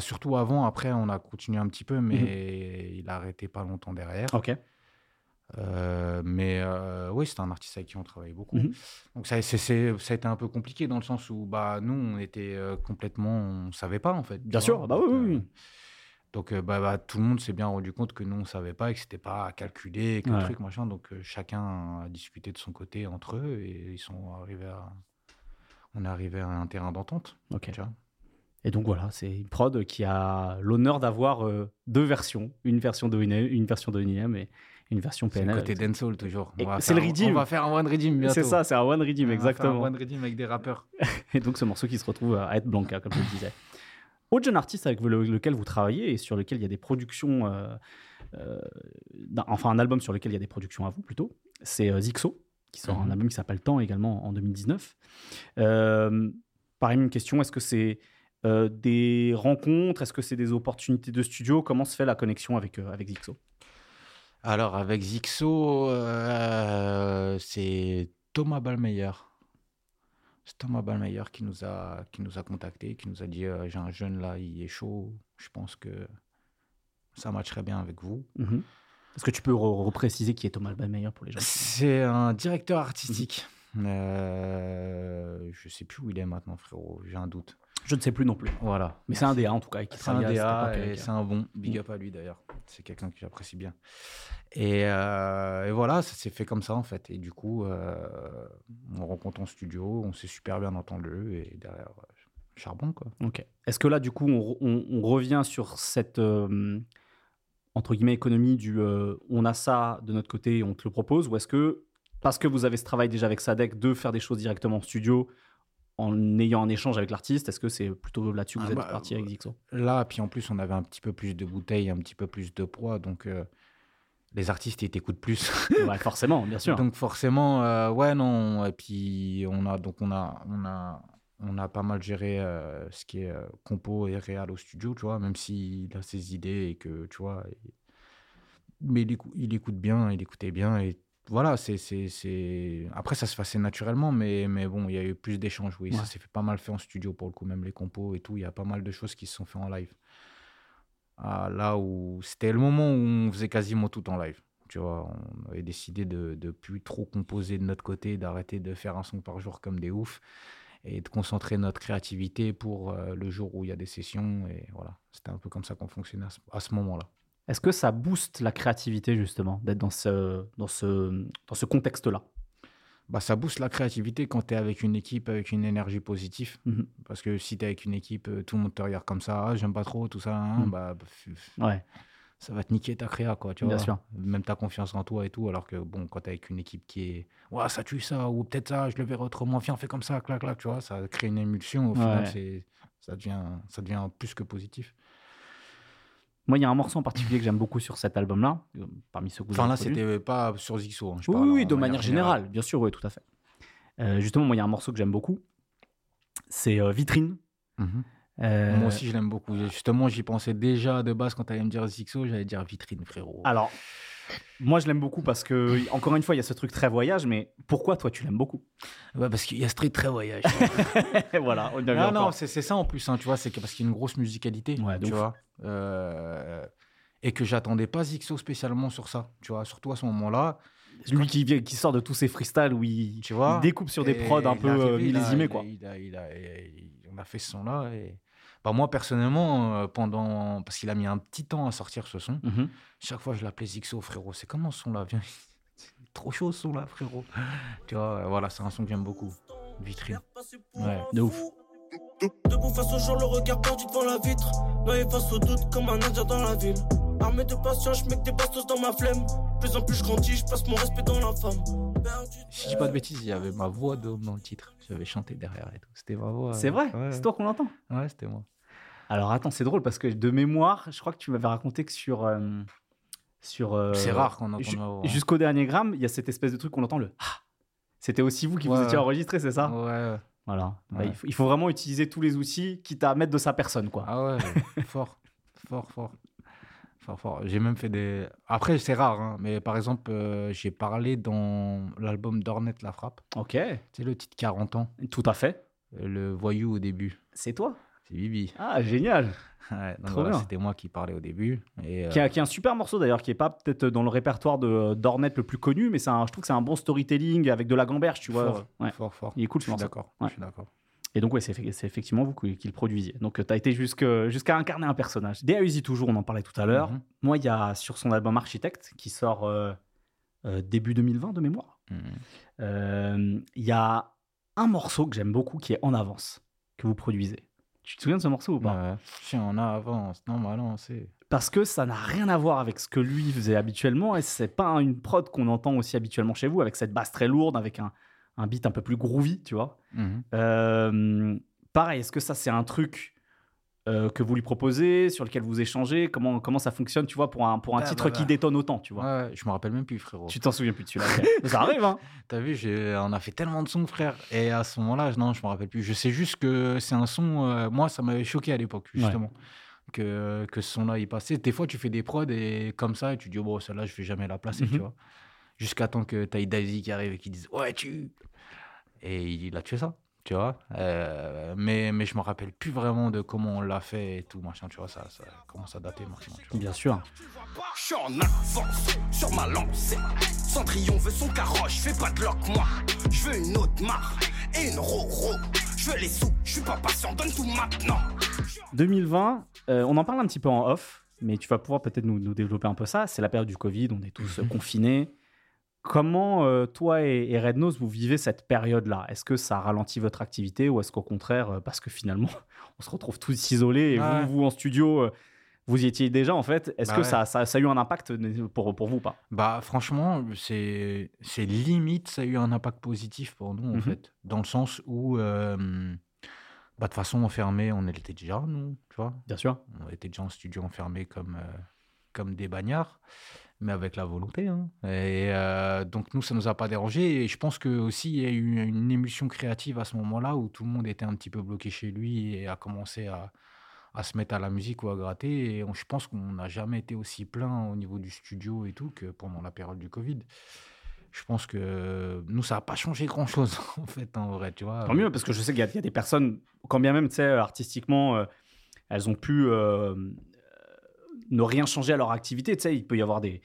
surtout avant, après on a continué un petit peu, mais il a arrêté pas longtemps derrière. OK. Oui, c'était un artiste avec qui on travaillait beaucoup. Donc ça a été un peu compliqué dans le sens où nous, on était complètement... On ne savait pas en fait. Bien sûr, oui. Donc, tout le monde s'est bien rendu compte que nous, on ne savait pas et que ce n'était pas calculé, que truc, machin. Donc, chacun a discuté de son côté entre eux et ils sont arrivés on est arrivé à un terrain d'entente. OK. Tu vois. Et donc, voilà, c'est une prod qui a l'honneur d'avoir deux versions. Une version de Donnie-M et une version PNL. C'est le côté dancehall, toujours. C'est le redeem. On va faire un one redeem bientôt. C'est ça, c'est un one redeem, exactement. On va faire un one redeem avec des rappeurs. Et donc, ce morceau qui se retrouve à être Blanca, comme je le disais. Autre jeune artiste avec lequel vous travaillez et sur lequel il y a des productions, un album sur lequel il y a des productions à vous plutôt, c'est Zikxo, qui sort un album qui s'appelle Temps également en 2019. Pareil, une question, est-ce que c'est des rencontres, est-ce que c'est des opportunités de studio ? Comment se fait la connexion avec Zikxo ? Alors, avec Zikxo, c'est Thomas Balmeyer. C'est Thomas Balmeyer qui nous a contactés, qui nous a dit « J'ai un jeune là, il est chaud, je pense que ça matcherait bien avec vous. Mm-hmm. » Est-ce que tu peux repréciser qui est Thomas Balmeyer pour les gens ? C'est un directeur artistique. Je ne sais plus où il est maintenant, frérot, j'ai un doute. Je ne sais plus non plus. Voilà. Mais c'est un DA en tout cas. C'est un DA et c'est un bon. Big up à lui d'ailleurs. C'est quelqu'un que j'apprécie bien. Et voilà, ça s'est fait comme ça en fait. Et du coup, on rencontre en studio, on s'est super bien entendu et derrière, charbon quoi. OK. Est-ce que là, du coup, on revient sur cette, entre guillemets, économie du on a ça de notre côté, on te le propose, ou est-ce que, parce que vous avez ce travail déjà avec Sadek, de faire des choses directement en studio en ayant un échange avec l'artiste, est-ce que c'est plutôt là-dessus que vous êtes parti avec Zikxo ? Là, puis en plus, on avait un petit peu plus de bouteilles, un petit peu plus de proies, donc les artistes, ils t'écoutent plus. Ouais, forcément, bien sûr. Donc forcément, et puis on a pas mal géré ce qui est compo et réal au studio, tu vois, même s'il a ses idées et que, tu vois, mais il écoutait bien et voilà, c'est... Après, ça se passait naturellement, mais bon, il y a eu plus d'échanges, oui. Ouais. Ça s'est fait pas mal fait en studio, pour le coup, même les compos et tout. Il y a pas mal de choses qui se sont faites en live. Ah, là où... C'était le moment où on faisait quasiment tout en live, tu vois. On avait décidé de plus trop composer de notre côté, d'arrêter de faire un son par jour comme des oufs et de concentrer notre créativité pour le jour où il y a des sessions. Et voilà, c'était un peu comme ça qu'on fonctionnait à ce moment-là. Est-ce que ça booste la créativité, justement, d'être dans ce contexte-là ? Ça booste la créativité quand tu es avec une équipe, avec une énergie positive. Mm-hmm. Parce que si tu es avec une équipe, tout le monde te regarde comme ça, j'aime pas trop, tout ça, ça va te niquer ta créa, quoi, tu vois. Bien sûr. Même ta confiance en toi et tout, alors que, bon, quand tu es avec une équipe qui est « Ouah, ça tue ça » ou « Peut-être ça, je le verrai autrement, viens, on fait comme ça, clac, clac », tu vois, ça crée une émulsion, au final, ça devient plus que positif. Moi, il y a un morceau en particulier que j'aime beaucoup sur cet album-là, parmi ceux que vous avez produits. C'était pas sur Zikxo. Oui, de manière générale, bien sûr, oui, tout à fait. Justement, moi, il y a un morceau que j'aime beaucoup, c'est Vitrine. Mm-hmm. Moi aussi, je l'aime beaucoup. Justement, j'y pensais déjà de base quand tu allais me dire Zikxo, j'allais dire vitrine, frérot. Alors, moi, je l'aime beaucoup parce que, encore une fois, il y a ce truc très voyage, mais pourquoi toi, tu l'aimes beaucoup ? Ouais, parce qu'il y a ce truc très voyage. Voilà, on y a Non, c'est ça en plus, hein, tu vois, c'est que, parce qu'il y a une grosse musicalité, ouais, tu vois. Et que j'attendais pas Zikxo spécialement sur ça, tu vois, surtout à ce moment-là. Lui qui sort de tous ses freestyles où il découpe sur des prods un peu millésimés, quoi. On a fait ce son-là. Et... Bah, moi, personnellement, pendant... parce qu'il a mis un petit temps à sortir ce son, chaque fois, je l'appelais Zikxo, frérot. C'est comment ce son-là ? Viens, c'est trop chaud ce son-là, frérot. Tu vois, voilà, c'est un son que j'aime beaucoup. Vitrine. Ouais, de ouf. Debout face au genre, le regard perdu devant la vitre. Noyé face au doute comme un indien dans la ville. Armé de patience, je mets des bastos dans ma flemme. Plus en plus je grandis, je passe mon respect dans la femme. Si je dis pas de bêtises, il y avait ma voix d'homme dans le titre. J'avais chanté derrière et tout. C'était ma voix. C'est vrai, ouais. C'est toi qu'on l'entend. Ouais, c'était moi. Alors attends, c'est drôle parce que de mémoire, je crois que tu m'avais raconté que sur... c'est rare qu'on entende ma voix. Jusqu'au dernier gramme, il y a cette espèce de truc qu'on entend le... Ah, c'était aussi vous qui vous étiez enregistré, c'est ça ? Ouais. Voilà. Ouais. Bah, il faut vraiment utiliser tous les outils, quitte à mettre de sa personne, quoi. Ah ouais, fort. J'ai même fait des... Après, c'est rare, hein, mais par exemple, j'ai parlé dans l'album d'Ornette La Frappe. Ok. C'est le titre 40 ans. Tout à fait. Le voyou au début. C'est toi ? C'est Bibi. Ah, génial. Ouais, donc voilà, c'était moi qui parlais au début. Et, qui est un super morceau d'ailleurs, qui n'est pas peut-être dans le répertoire d'Ornette le plus connu, mais je trouve que c'est un bon storytelling avec de la gamberge, tu vois. Fort. Il est cool, je suis d'accord. Et donc, c'est effectivement vous qui le produisiez. Donc, tu as été jusqu'à incarner un personnage. DA Uzi, toujours, on en parlait tout à l'heure. Mm-hmm. Moi, il y a sur son album Architecte, qui sort début 2020 de mémoire, y a un morceau que j'aime beaucoup qui est En Avance, que vous produisez. Tu te souviens de ce morceau ou pas ? Je suis En Avance. Non, mais non, c'est... Parce que ça n'a rien à voir avec ce que lui faisait habituellement. Et c'est pas une prod qu'on entend aussi habituellement chez vous, avec cette basse très lourde, avec un beat un peu plus groovy, tu vois. Pareil, est-ce que ça, c'est un truc que vous lui proposez, sur lequel vous échangez ? Comment ça fonctionne, tu vois, pour un titre qui détonne autant, tu vois ? Ouais, je me rappelle même plus, frérot. Tu t'en souviens plus de celui-là. Ça arrive, hein ? T'as vu, on a fait tellement de sons, frère. Et à ce moment-là, non, je me rappelle plus. Je sais juste que c'est un son... moi, ça m'avait choqué à l'époque, justement. Ouais. Que ce son-là, il passait. Des fois, tu fais des prods et comme ça, et tu dis, bon, celle-là, je vais jamais la placer, tu vois. Jusqu'à temps que t'as Idéal J qui arrive et qui dise « Ouais, tu !» Et il a tué ça, tu vois. Mais je me rappelle plus vraiment de comment on l'a fait et tout, machin, tu vois. Ça commence à dater, maintenant. Bien sûr. « Je suis en avance sur ma lancée. Cendrillon veut son carrosse, je fais pas de loc, moi. Je veux une autre marque et une roro. Je veux les sous, je suis pas patient, donne tout maintenant. » 2020, on en parle un petit peu en off, mais tu vas pouvoir peut-être nous développer un peu ça. C'est la période du Covid, on est tous confinés. Comment toi et Rednose, vous vivez cette période-là ? Est-ce que ça ralentit votre activité ou est-ce qu'au contraire, parce que finalement, on se retrouve tous isolés et vous, en studio, vous y étiez déjà en fait. Est-ce que ça a eu un impact pour vous ou pas ? Bah, franchement, c'est limite, ça a eu un impact positif pour nous en fait. Dans le sens où, de toute façon, enfermés, on était déjà, nous, tu vois ? Bien sûr. On était déjà en studio enfermés comme des bagnards. Mais avec la volonté. Hein. Et donc, nous, ça ne nous a pas dérangé. Et je pense qu'aussi, il y a eu une émulsion créative à ce moment-là où tout le monde était un petit peu bloqué chez lui et a commencé à se mettre à la musique ou à gratter. Et je pense qu'on n'a jamais été aussi plein au niveau du studio et tout que pendant la période du Covid. Je pense que nous, ça n'a pas changé grand-chose, en fait, en vrai. Tu vois. Tant mieux, parce que je sais qu'il y a des personnes, quand bien même, tu sais, artistiquement, elles ont pu... ne rien changer à leur activité, tu sais, il peut y avoir des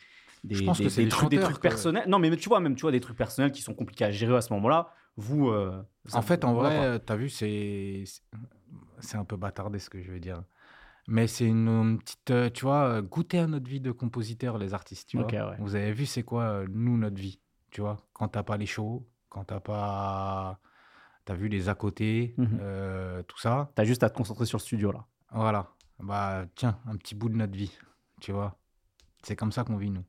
trucs personnels. Non, mais tu vois des trucs personnels qui sont compliqués à gérer à ce moment-là. Vous en fait, en vrai, t'as vu, c'est un peu bâtardé ce que je veux dire, mais c'est une petite, tu vois, goûter à notre vie de compositeur, les artistes, tu vois. Ouais. Vous avez vu, c'est quoi nous notre vie, tu vois, quand t'as pas les shows, quand t'as pas, t'as vu les à côté, tout ça. T'as juste à te concentrer sur le studio là. Voilà. Bah tiens, un petit bout de notre vie, tu vois. C'est comme ça qu'on vit, nous.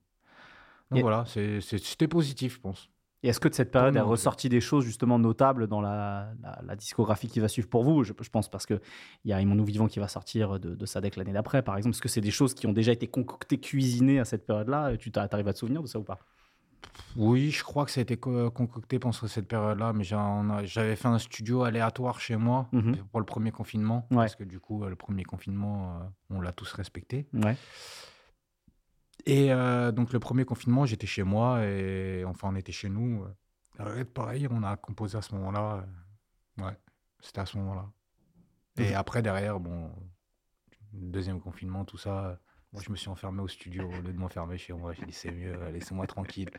Donc voilà, c'était positif, je pense. Et est-ce que de cette période est ressorti des choses justement notables dans la discographie qui va suivre pour vous ? Je pense, parce qu'il y a « Mon nous vivant » qui va sortir de Sadek l'année d'après, par exemple. Est-ce que c'est des choses qui ont déjà été concoctées, cuisinées à cette période-là ? Tu arrives à te souvenir de ça ou pas ? Oui, je crois que ça a été concocté pendant cette période-là, mais j'avais fait un studio aléatoire chez moi pour le premier confinement, parce que du coup, le premier confinement, on l'a tous respecté. Ouais. Et donc, le premier confinement, j'étais chez moi, et enfin, on était chez nous. Pareil, on a composé à ce moment-là. Ouais, c'était à ce moment-là. Et après, derrière, bon, deuxième confinement, tout ça... Moi, je me suis enfermé au studio au lieu de m'enfermer chez moi. J'ai dit, c'est mieux, laissez-moi tranquille.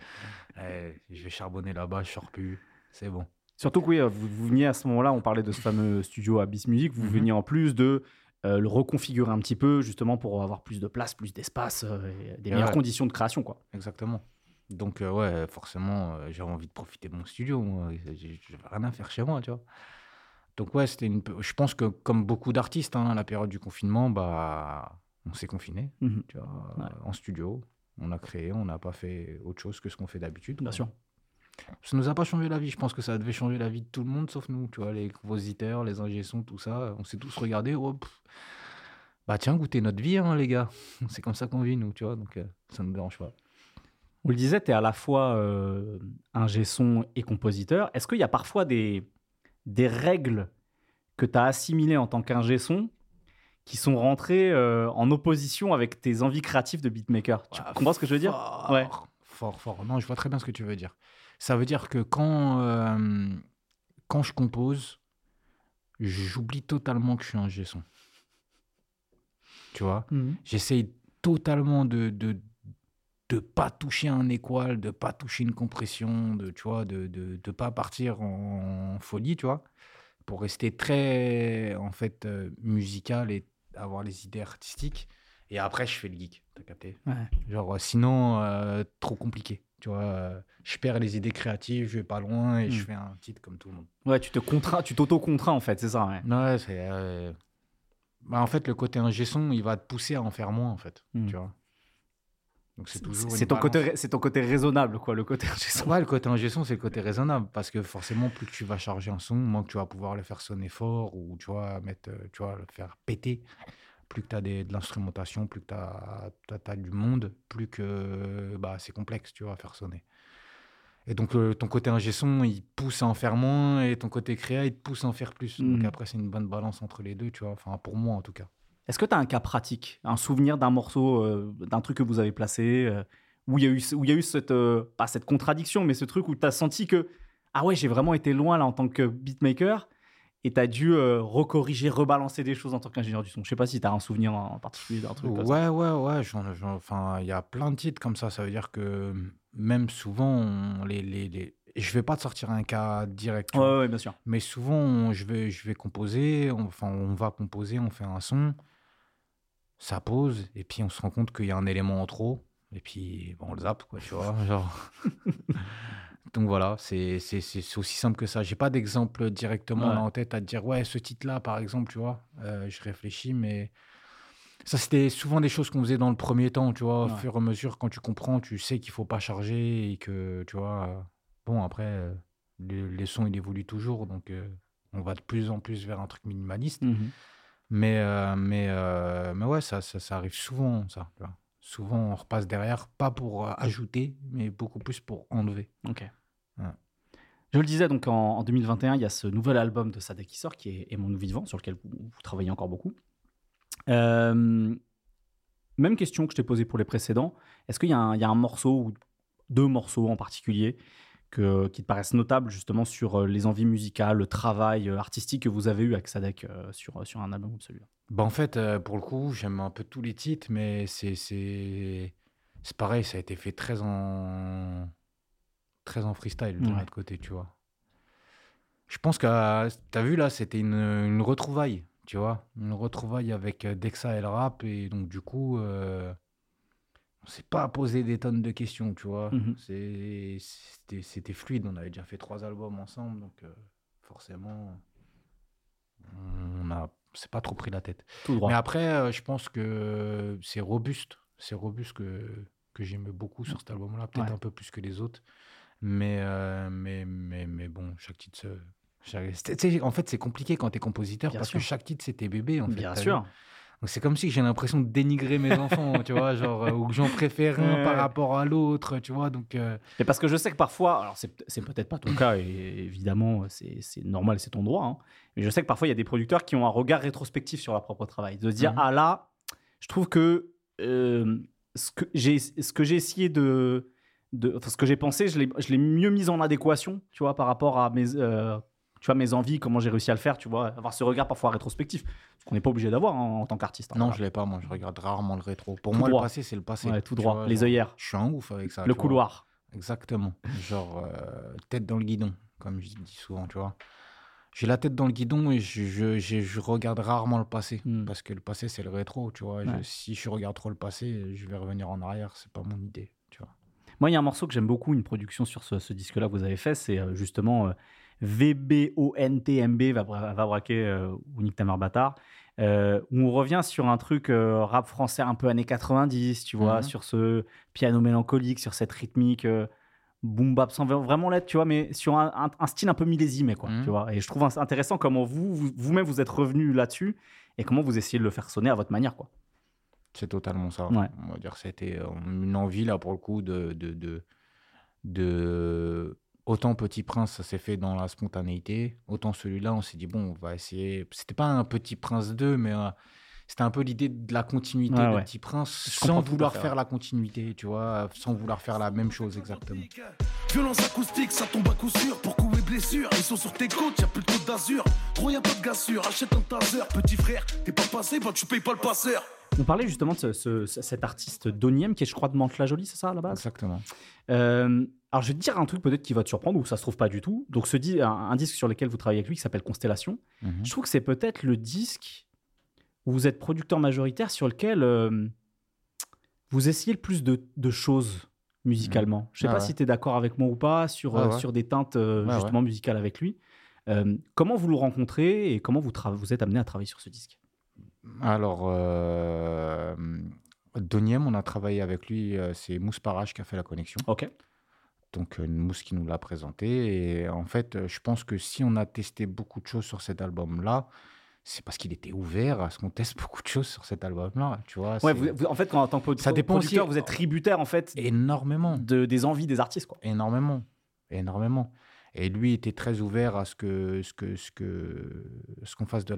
Je vais charbonner là-bas, je ne sors plus. C'est bon. Surtout que oui, vous veniez à ce moment-là, on parlait de ce fameux studio Abyss Music. Vous veniez en plus de le reconfigurer un petit peu, justement, pour avoir plus de place, plus d'espace, et des meilleures conditions de création, quoi. Exactement. Donc, ouais, forcément, j'avais envie de profiter de mon studio. Moi. Je n'avais rien à faire chez moi, tu vois. Donc, ouais, c'était une... je pense que, comme beaucoup d'artistes, hein, à la période du confinement, bah... On s'est confiné, tu vois, en studio. On a créé, on n'a pas fait autre chose que ce qu'on fait d'habitude. Bien sûr. Ça ne nous a pas changé la vie. Je pense que ça devait changer la vie de tout le monde, sauf nous. Tu vois, les compositeurs, les ingé-sons, tout ça. On s'est tous regardés. Oh, bah tiens, goûtez notre vie, hein, les gars. C'est comme ça qu'on vit, nous, tu vois. Donc, ça ne nous dérange pas. On le disait, tu es à la fois ingé-son et compositeur. Est-ce qu'il y a parfois des règles que tu as assimilées en tant qu'ingé-son qui sont rentrés en opposition avec tes envies créatives de beatmaker. Tu comprends ce que je veux dire ? Fort. Non, je vois très bien ce que tu veux dire. Ça veut dire que quand je compose, j'oublie totalement que je suis un G-son. Tu vois ? J'essaye totalement de pas toucher un équal, de pas toucher une compression, tu vois, de pas partir en folie, tu vois, pour rester très, en fait, musical et avoir les idées artistiques, et après je fais le geek, t'as capté, genre sinon trop compliqué, tu vois, je perds les idées créatives, je vais pas loin et je fais un titre comme tout le monde. Ouais, tu t'auto-contrains en fait, c'est ça. Ouais, c'est bah, en fait le côté ingé-son, il va te pousser à en faire moins en fait, tu vois. Donc c'est toujours c'est ton côté raisonnable, quoi, le côté ingé-son. Ouais, le côté ingé-son, c'est le côté raisonnable, parce que forcément, plus que tu vas charger un son, moins que tu vas pouvoir le faire sonner fort, ou tu vois, mettre, tu vois, le faire péter. Plus que tu as de l'instrumentation, plus que tu as du monde, plus que bah, c'est complexe, tu vois, à faire sonner. Et donc, ton côté ingé-son, il pousse à en faire moins, et ton côté créa, il te pousse à en faire plus. Donc après, c'est une bonne balance entre les deux, tu vois, enfin, pour moi en tout cas. Est-ce que tu as un cas pratique, un souvenir d'un morceau, d'un truc que vous avez placé, où il y a eu cette, pas cette contradiction, mais ce truc où tu as senti que, ah ouais, j'ai vraiment été loin là en tant que beatmaker, et tu as dû recorriger, rebalancer des choses en tant qu'ingénieur du son. Je sais pas si tu as un souvenir en particulier d'un truc comme ça. Ouais, enfin, il y a plein de titres comme ça. Ça veut dire que même souvent, je vais pas te sortir un cas direct. Ouais, bien sûr. Mais souvent, je vais composer, on va composer, on fait un son. Ça pose, et puis on se rend compte qu'il y a un élément en trop, et puis on le zappe, quoi, tu vois. Genre... Donc voilà, c'est aussi simple que ça. J'ai pas d'exemple directement en tête à te dire, ouais, ce titre-là, par exemple, tu vois. Je réfléchis, mais ça, c'était souvent des choses qu'on faisait dans le premier temps, tu vois. Au fur et à mesure, quand tu comprends, tu sais qu'il faut pas charger et que, tu vois, bon, après, les sons, ils évoluent toujours, donc on va de plus en plus vers un truc minimaliste. Mais ouais, ça arrive souvent, ça. Tu vois. Souvent, on repasse derrière, pas pour ajouter, mais beaucoup plus pour enlever. Ok. Ouais. Je le disais, donc en 2021, il y a ce nouvel album de Sadek qui sort, qui est « Aimons-nous vivants », sur lequel vous travaillez encore beaucoup. Même question que je t'ai posée pour les précédents. Est-ce qu'il y a un morceau, ou deux morceaux en particulier, qui te paraissent notables justement sur les envies musicales, le travail artistique que vous avez eu avec Sadek sur un album comme celui-là? Bah en fait, pour le coup, j'aime un peu tous les titres, mais c'est pareil, ça a été fait très en freestyle de notre côté, tu vois. Je pense que, t'as vu là, c'était une retrouvaille, tu vois, une retrouvaille avec Dexa et le rap, et donc du coup... On ne s'est pas posé des tonnes de questions, tu vois. C'était fluide. On avait déjà fait 3 albums ensemble, donc forcément, on s'est pas trop pris la tête. Tout droit. Mais après, je pense que c'est robuste. C'est robuste que j'aimais beaucoup sur cet album-là, peut-être un peu plus que les autres. Mais bon, chaque titre... En fait, c'est compliqué quand tu es compositeur, parce que chaque titre, c'est tes bébés, en fait. Bien sûr. Donc c'est comme si j'ai l'impression de dénigrer mes enfants, tu vois, genre, ou que j'en préfère un par rapport à l'autre, tu vois. Donc, Et parce que je sais que parfois, alors c'est peut-être pas ton cas, et évidemment, c'est normal, c'est ton droit, hein, mais je sais que parfois, il y a des producteurs qui ont un regard rétrospectif sur leur propre travail, de se dire, ah là, je trouve que, ce que j'ai essayé ce que j'ai pensé, je l'ai mieux mis en adéquation, tu vois, par rapport à mes envies, comment j'ai réussi à le faire, tu vois, avoir ce regard parfois rétrospectif, ce qu'on n'est pas obligé d'avoir en tant qu'artiste. Hein, non, voilà. Je ne l'ai pas, moi, je regarde rarement le rétro. Pour tout moi, droit. Le passé, c'est le passé. Ouais, tout droit, vois, les œillères. Je suis un ouf avec ça. Le couloir. Vois. Exactement. Genre, tête dans le guidon, comme je dis souvent, tu vois. J'ai la tête dans le guidon et je regarde rarement le passé, parce que le passé, c'est le rétro, tu vois. Ouais. Si je regarde trop le passé, je vais revenir en arrière, c'est pas mon idée, tu vois. Moi, il y a un morceau que j'aime beaucoup, une production sur ce disque-là que vous avez fait, c'est justement VBONTMB, va braquer ou nique ta mère bâtard, où on revient sur un truc rap français un peu années 90, tu vois, sur ce piano mélancolique, sur cette rythmique boom bap, sans vraiment l'être, tu vois, mais sur un style un peu millésimé, quoi, tu vois. Et je trouve intéressant comment vous-même vous êtes revenu là-dessus et comment vous essayez de le faire sonner à votre manière, quoi. C'est totalement ça. Ouais. On va dire c'était une envie, là, pour le coup, de... Autant Petit Prince, ça s'est fait dans la spontanéité. Autant celui-là, on s'est dit, bon, on va essayer... C'était pas un Petit Prince 2, mais c'était un peu l'idée de la continuité de Petit Prince, sans vouloir faire la continuité, tu vois, sans vouloir faire la même chose, exactement. Violence acoustique, ça tombe à coup sûr, pour couper blessure. Ils sont sur tes côtes, y'a plus de côte d'azur. Trop y'a pas de gassure, achète un taser. Petit frère, t'es pas passé, bah tu payes pas le passeur. On parlait justement de cet artiste Donnie-M qui est, je crois, de Mantes-la-Jolie, c'est ça, à la base ? Exactement. Alors, je vais te dire un truc peut-être qui va te surprendre ou ça se trouve pas du tout. Donc, un disque sur lequel vous travaillez avec lui qui s'appelle Constellation. Je trouve que c'est peut-être le disque où vous êtes producteur majoritaire sur lequel vous essayez le plus de choses musicalement. Je sais pas si tu es d'accord avec moi ou pas sur des teintes justement musicales avec lui. Comment vous le rencontrez et comment vous êtes amené à travailler sur ce disque ? Alors, Donnie-M, on a travaillé avec lui, c'est Mousse Parage qui a fait la connexion. Ok. Donc, Mousse qui nous l'a présenté. Et en fait, je pense que si on a testé beaucoup de choses sur cet album-là, c'est parce qu'il était ouvert à ce qu'on teste beaucoup de choses sur cet album-là, tu vois. Ouais, vous, en fait, quand, en tant que producteur, vous êtes tributaire, en fait, énormément des envies des artistes, quoi. Énormément. Et lui était très ouvert à ce qu'on fasse de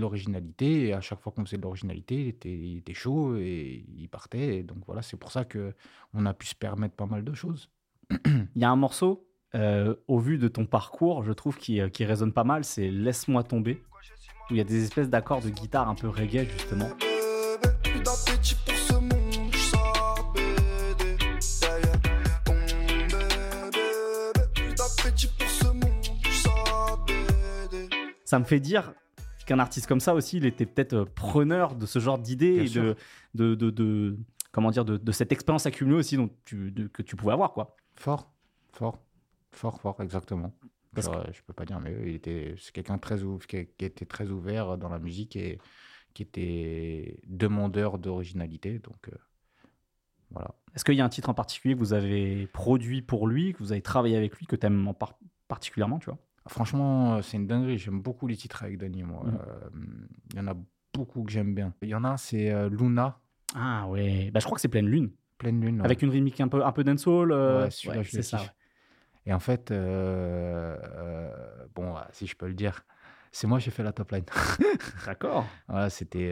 l'originalité. Et à chaque fois qu'on faisait de l'originalité, il était chaud et il partait. Et donc voilà, c'est pour ça qu'on a pu se permettre pas mal de choses. Il y a un morceau, au vu de ton parcours, je trouve, qui résonne pas mal, c'est « Laisse-moi tomber », où il y a des espèces d'accords de guitare un peu reggae, justement. Ça me fait dire qu'un artiste comme ça aussi, il était peut-être preneur de ce genre d'idées et de cette expérience accumulée aussi que tu pouvais avoir, quoi. Fort, exactement. Alors, je peux pas dire, mais c'est quelqu'un qui était très ouvert dans la musique et qui était demandeur d'originalité, donc voilà. Est-ce qu'il y a un titre en particulier que vous avez produit pour lui, que vous avez travaillé avec lui, que tu aimes particulièrement, tu vois? Franchement, c'est une dinguerie. J'aime beaucoup les titres avec Donnie, moi. Il y en a beaucoup que j'aime bien. Il y en a un, c'est Luna. Ah ouais, bah, je crois que c'est Pleine Lune. Ouais. Avec une rythmique un peu dancehall. Ouais, celui-là, ouais, c'est ça. Ouais. Et en fait, bon, si je peux le dire, c'est moi qui ai fait la top line. D'accord. Voilà, c'était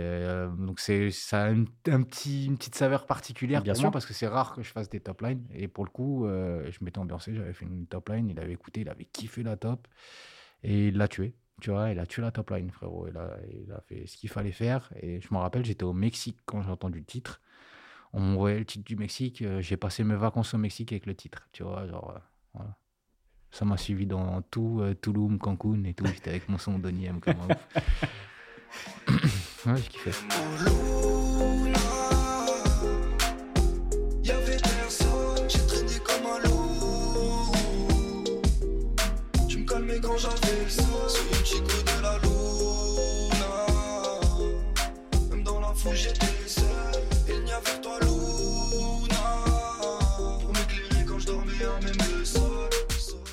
donc ça a une petite saveur particulière bien pour sûr. Moi parce que c'est rare que je fasse des top lines et pour le coup, je m'étais ambiancé, j'avais fait une top line, il avait écouté, il avait kiffé la top et il l'a tué. Tu vois, il a tué la top line, frérot. Il a fait ce qu'il fallait faire et je me rappelle, j'étais au Mexique quand j'ai entendu le titre. On m'envoyait le titre du Mexique, j'ai passé mes vacances au Mexique avec le titre, tu vois, genre voilà. Ça m'a suivi dans tout Tulum, Cancun et tout. J'étais avec mon son Donnie-M comme un ouf. Ouais, je kiffais.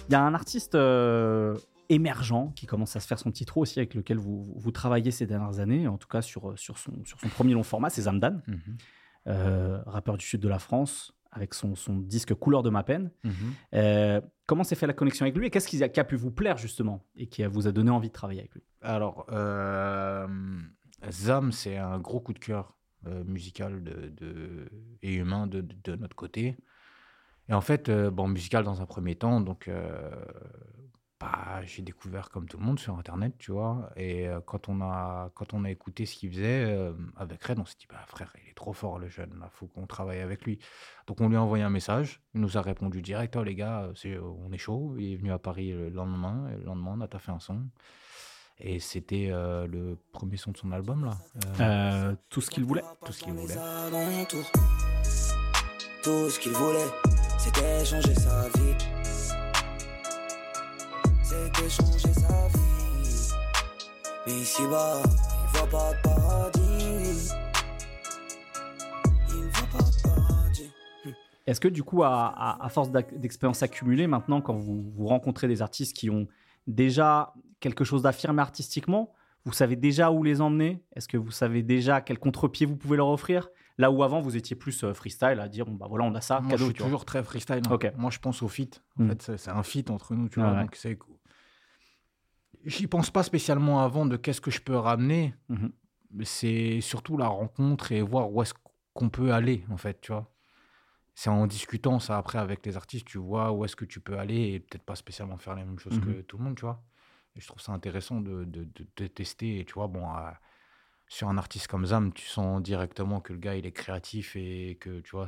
Il y a un artiste émergent qui commence à se faire son petit trou aussi, avec lequel vous travaillez ces dernières années, en tout cas sur son premier long format, c'est Zamdane, rappeur du sud de la France, avec son disque Couleur de ma peine. Comment s'est fait la connexion avec lui et qu'est-ce qui a pu vous plaire justement et qui vous a donné envie de travailler avec lui? Alors, Zam, c'est un gros coup de cœur musical et humain de notre côté. Et en fait, musical dans un premier temps, donc j'ai découvert comme tout le monde sur Internet, tu vois. Et quand on a écouté ce qu'il faisait avec Red, on s'est dit, frère, il est trop fort le jeune, il faut qu'on travaille avec lui. Donc on lui a envoyé un message, il nous a répondu direct, oh les gars, on est chaud. Il est venu à Paris le lendemain, et le lendemain on a taffé un son. Et c'était le premier son de son album, là. Tout ce qu'il voulait. Tout ce qu'il voulait. Tout ce qu'il voulait. C'était changer sa vie. C'était changer sa vie. Mais ici-bas, il voit pas de paradis. Il voit pas de paradis. Est-ce que, du coup, à force d'expérience accumulée, maintenant, quand vous rencontrez des artistes qui ont déjà quelque chose d'affirmé artistiquement, vous savez déjà où les emmener? Est-ce que vous savez déjà quel contre-pied vous pouvez leur offrir? Là où avant, vous étiez plus freestyle, à dire, voilà, on a ça, moi, cadeau. Je suis toujours très freestyle. Hein. Okay. Moi, je pense au feat. En fait, c'est un feat entre nous, tu vois. Ouais. Donc, j'y pense pas spécialement avant de qu'est-ce que je peux ramener. C'est surtout la rencontre et voir où est-ce qu'on peut aller, en fait, tu vois. C'est en discutant ça après avec les artistes, tu vois où est-ce que tu peux aller et peut-être pas spécialement faire les mêmes choses que tout le monde, tu vois. Et je trouve ça intéressant de tester, tu vois, sur un artiste comme Zam, tu sens directement que le gars, il est créatif et que, tu vois,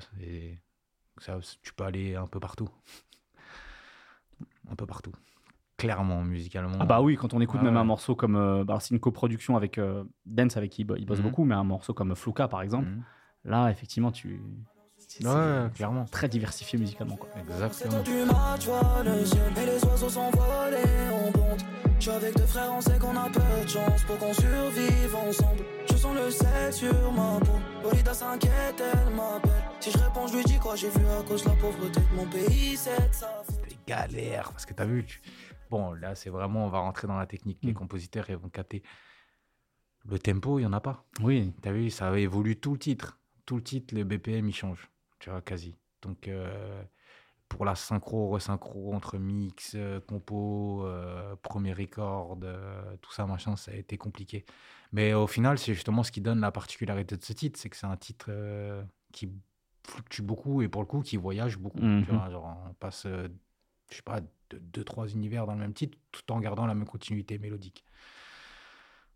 ça, tu peux aller un peu partout. Un peu partout. Clairement, musicalement. Ah bah oui, quand on écoute même un morceau comme... c'est une coproduction avec Dance, avec qui il bosse beaucoup, mais un morceau comme Fluka, par exemple, là, effectivement, c'est clairement. Très diversifié musicalement, quoi. Exactement. Je suis avec deux frères, on sait qu'on a peu de chance pour qu'on survive ensemble. Je sens le sel sur ma peau. Olida s'inquiète, elle m'appelle. Si je réponds, je lui dis quoi, j'ai vu à cause de la pauvreté de mon pays, c'est ça. C'était galère, parce que t'as vu. Bon, là, c'est vraiment, on va rentrer dans la technique. Les compositeurs, ils vont capter. Le tempo, il n'y en a pas. Oui. T'as vu, ça évolue tout le titre. Tout le titre, les BPM, ils changent. Tu vois, quasi. Donc... pour la synchro, resynchro, entre mix, compo, premier record, tout ça, machin, ça a été compliqué. Mais au final, c'est justement ce qui donne la particularité de ce titre, c'est que c'est un titre qui fluctue beaucoup et pour le coup, qui voyage beaucoup. Tu vois, genre, on passe, je sais pas, deux, trois univers dans le même titre, tout en gardant la même continuité mélodique.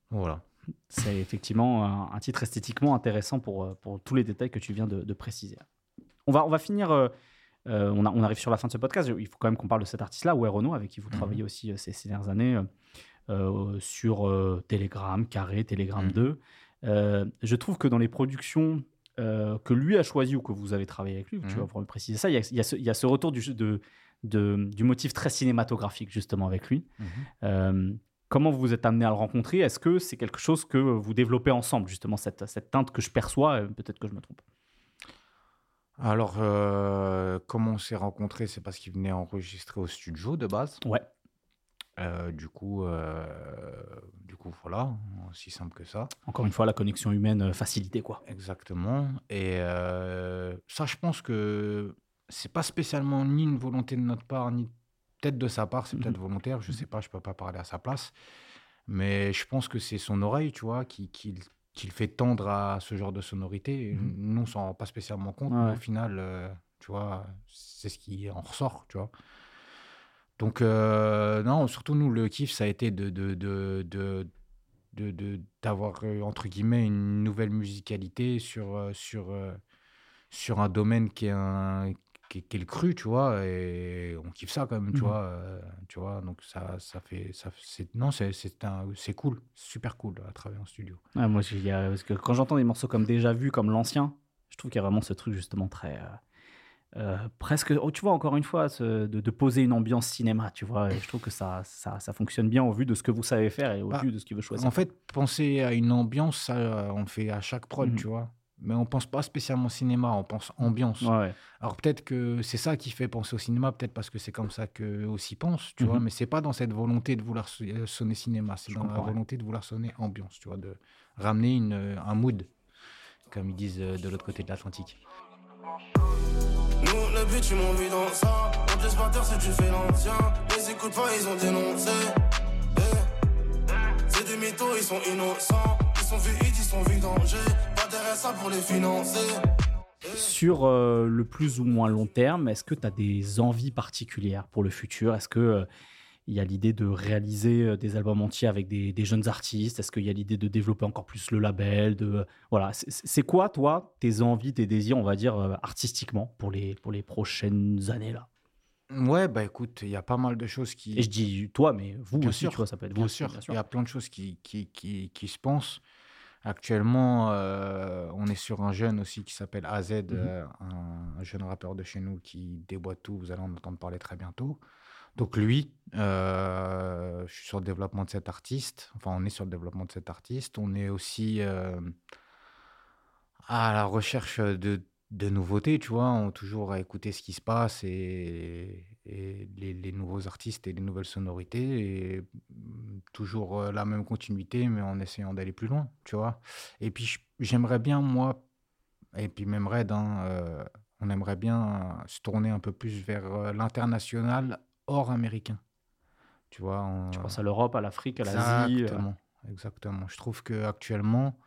Donc, voilà. C'est effectivement un titre esthétiquement intéressant pour tous les détails que tu viens de préciser. On va finir... on arrive sur la fin de ce podcast. Il faut quand même qu'on parle de cet artiste-là, Werenoi, avec qui vous travaillez aussi ces dernières années sur Telegram, Carré, Telegram 2. Je trouve que dans les productions que lui a choisies ou que vous avez travaillé avec lui, tu vas pouvoir me préciser ça, il y a ce retour du motif très cinématographique justement avec lui. Comment vous vous êtes amené à le rencontrer? Est-ce que c'est quelque chose que vous développez ensemble, justement, cette teinte que je perçois? Peut-être que je me trompe. Alors, comment on s'est rencontrés, c'est parce qu'il venait enregistrer au studio de base. Ouais. Du coup, voilà, aussi simple que ça. Encore une fois, la connexion humaine facilitée, quoi. Exactement. Et ça, je pense que c'est pas spécialement ni une volonté de notre part, ni peut-être de sa part. C'est peut-être volontaire, je sais pas, je peux pas parler à sa place. Mais je pense que c'est son oreille, tu vois, qui le fait tendre à ce genre de sonorité. Nous, on ne s'en rend pas spécialement compte, mais au final, tu vois, c'est ce qui en ressort, tu vois. Donc, non, surtout, nous, le kiff, ça a été d'avoir, entre guillemets, une nouvelle musicalité sur un domaine qui est le cru, tu vois, et on kiffe ça quand même, tu vois, donc ça fait, ça c'est, non, c'est cool, super cool à travailler en studio. Ouais, moi, parce que quand j'entends des morceaux comme Déjà Vu, comme L'Ancien, je trouve qu'il y a vraiment ce truc justement très presque, tu vois, encore une fois, de poser une ambiance cinéma, tu vois, et je trouve que ça fonctionne bien au vu de ce que vous savez faire et au vu de ce qu'il veut choisir. En fait, penser à une ambiance, ça, on le fait à chaque prod, tu vois. mais on pense pas spécialement cinéma, on pense ambiance. Ouais. Alors peut-être que c'est ça qui fait penser au cinéma, peut-être parce que c'est comme ça qu'eux aussi pensent, tu vois, mais c'est pas dans cette volonté de vouloir sonner cinéma, c'est dans la volonté de vouloir sonner ambiance, tu vois, de ramener un mood, comme ils disent de l'autre côté de l'Atlantique. Nous, le but, tu m'envis dans ça. En plus, par terre, si tu fais l'ancien, les écoute pas, ils ont dénoncé. C'est des mythos, ils sont innocents. Ils sont vus, ils sont vus danger. Pas d'RSA pour les financer. Sur le plus ou moins long terme, est-ce que tu as des envies particulières pour le futur ? Est-ce que il y a l'idée de réaliser des albums entiers avec des jeunes artistes ? Est-ce qu'il y a l'idée de développer encore plus le label de, voilà. C'est quoi, toi, tes envies, tes désirs, on va dire, artistiquement, pour les prochaines années, là ? Ouais, bah écoute, il y a pas mal de choses qui... Et je dis toi, mais vous bien aussi, sûr, tu vois, ça peut être bien vous. Sûr. Bien sûr, il y a plein de choses qui se pensent. Actuellement, on est sur un jeune aussi qui s'appelle AZ, un jeune rappeur de chez nous qui déboîte tout, vous allez en entendre parler très bientôt. Donc lui, je suis sur le développement de cet artiste. Enfin, on est sur le développement de cet artiste. On est aussi à la recherche de nouveautés, tu vois. On est toujours à écouter ce qui se passe et les nouveaux artistes et les nouvelles sonorités. Et toujours la même continuité, mais en essayant d'aller plus loin, tu vois. Et puis, j'aimerais bien, moi, et puis même Red, on aimerait bien se tourner un peu plus vers l'international hors américain, tu vois. Tu penses à l'Europe, à l'Afrique, à l'Asie. Exactement, exactement. Je trouve qu'actuellement,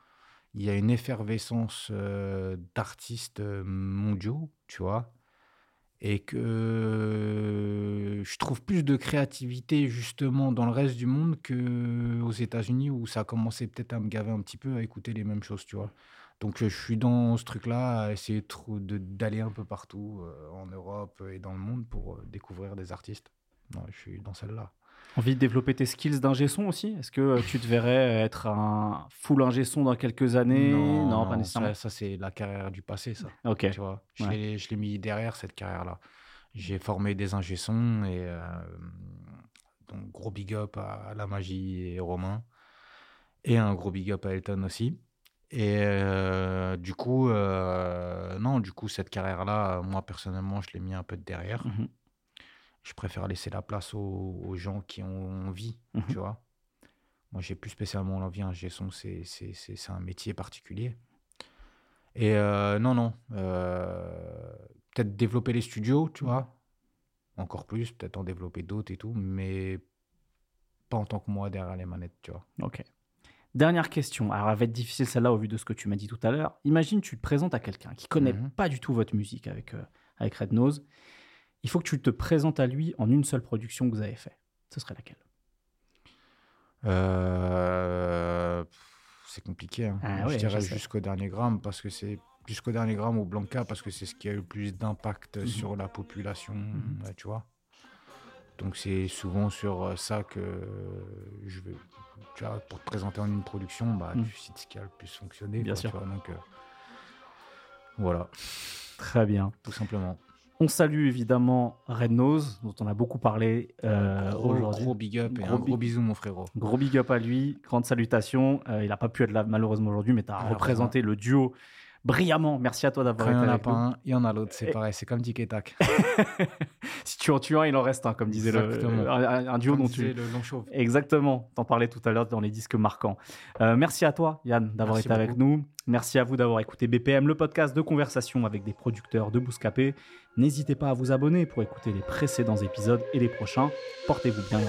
il y a une effervescence d'artistes mondiaux, tu vois, et que je trouve plus de créativité, justement, dans le reste du monde qu'aux États-Unis, où ça a commencé peut-être à me gaver un petit peu à écouter les mêmes choses, tu vois. Donc, je suis dans ce truc-là, à essayer d'aller un peu partout, en Europe et dans le monde, pour découvrir des artistes. Ouais, je suis dans celle-là. Envie de développer tes skills d'ingé son aussi ? Est-ce que tu te verrais être un full ingé son dans quelques années ? Non, pas nécessairement. Ça, c'est la carrière du passé, ça. Ok. Tu vois, je l'ai mis derrière, cette carrière-là. J'ai formé des ingé sons, et donc gros big up à La Magie et Romain, et un gros big up à Elton aussi. Et du coup, cette carrière-là, moi, personnellement, je l'ai mis un peu de derrière. Mmh. Je préfère laisser la place aux gens qui ont envie, tu vois. Moi, j'ai plus spécialement l'envie. Un ingé son, c'est un métier particulier. Et peut-être développer les studios, tu vois. Encore plus, peut-être en développer d'autres et tout, mais pas en tant que moi derrière les manettes, tu vois. OK. Dernière question. Alors, elle va être difficile celle-là au vu de ce que tu m'as dit tout à l'heure. Imagine, tu te présentes à quelqu'un qui ne connaît pas du tout votre musique avec Rednose. Il faut que tu te présentes à lui en une seule production que vous avez faite. Ce serait laquelle ? C'est compliqué. Hein. Je dirais Jusqu'au dernier gramme, parce que c'est Jusqu'au dernier gramme ou Blanca, parce que c'est ce qui a eu le plus d'impact sur la population, là, tu vois. Donc, c'est souvent sur ça que je vais... Tu vois, pour te présenter en une production, tu cites ce qui a le plus fonctionné. Bien sûr. Tu vois, donc, voilà. Très bien. Tout simplement. On salue évidemment Rednose, dont on a beaucoup parlé aujourd'hui. Gros big up et un gros bisou, mon frérot. Gros big up à lui. Grande salutation. Il n'a pas pu être là, malheureusement, aujourd'hui, mais tu as représenté le duo brillamment. Merci à toi d'avoir été avec nous. Il y en a l'autre, c'est pareil. C'est comme Tic et Tac. Si tu en tues un, il en reste un, comme disait un duo dont tu... le long chauve. Exactement. T'en parlais tout à l'heure dans les disques marquants. Merci à toi, Yann, d'avoir été avec nous. Merci à vous d'avoir écouté BPM, le podcast de conversation avec des producteurs de Booska-P. N'hésitez pas à vous abonner pour écouter les précédents épisodes et les prochains. Portez-vous bien, Yann.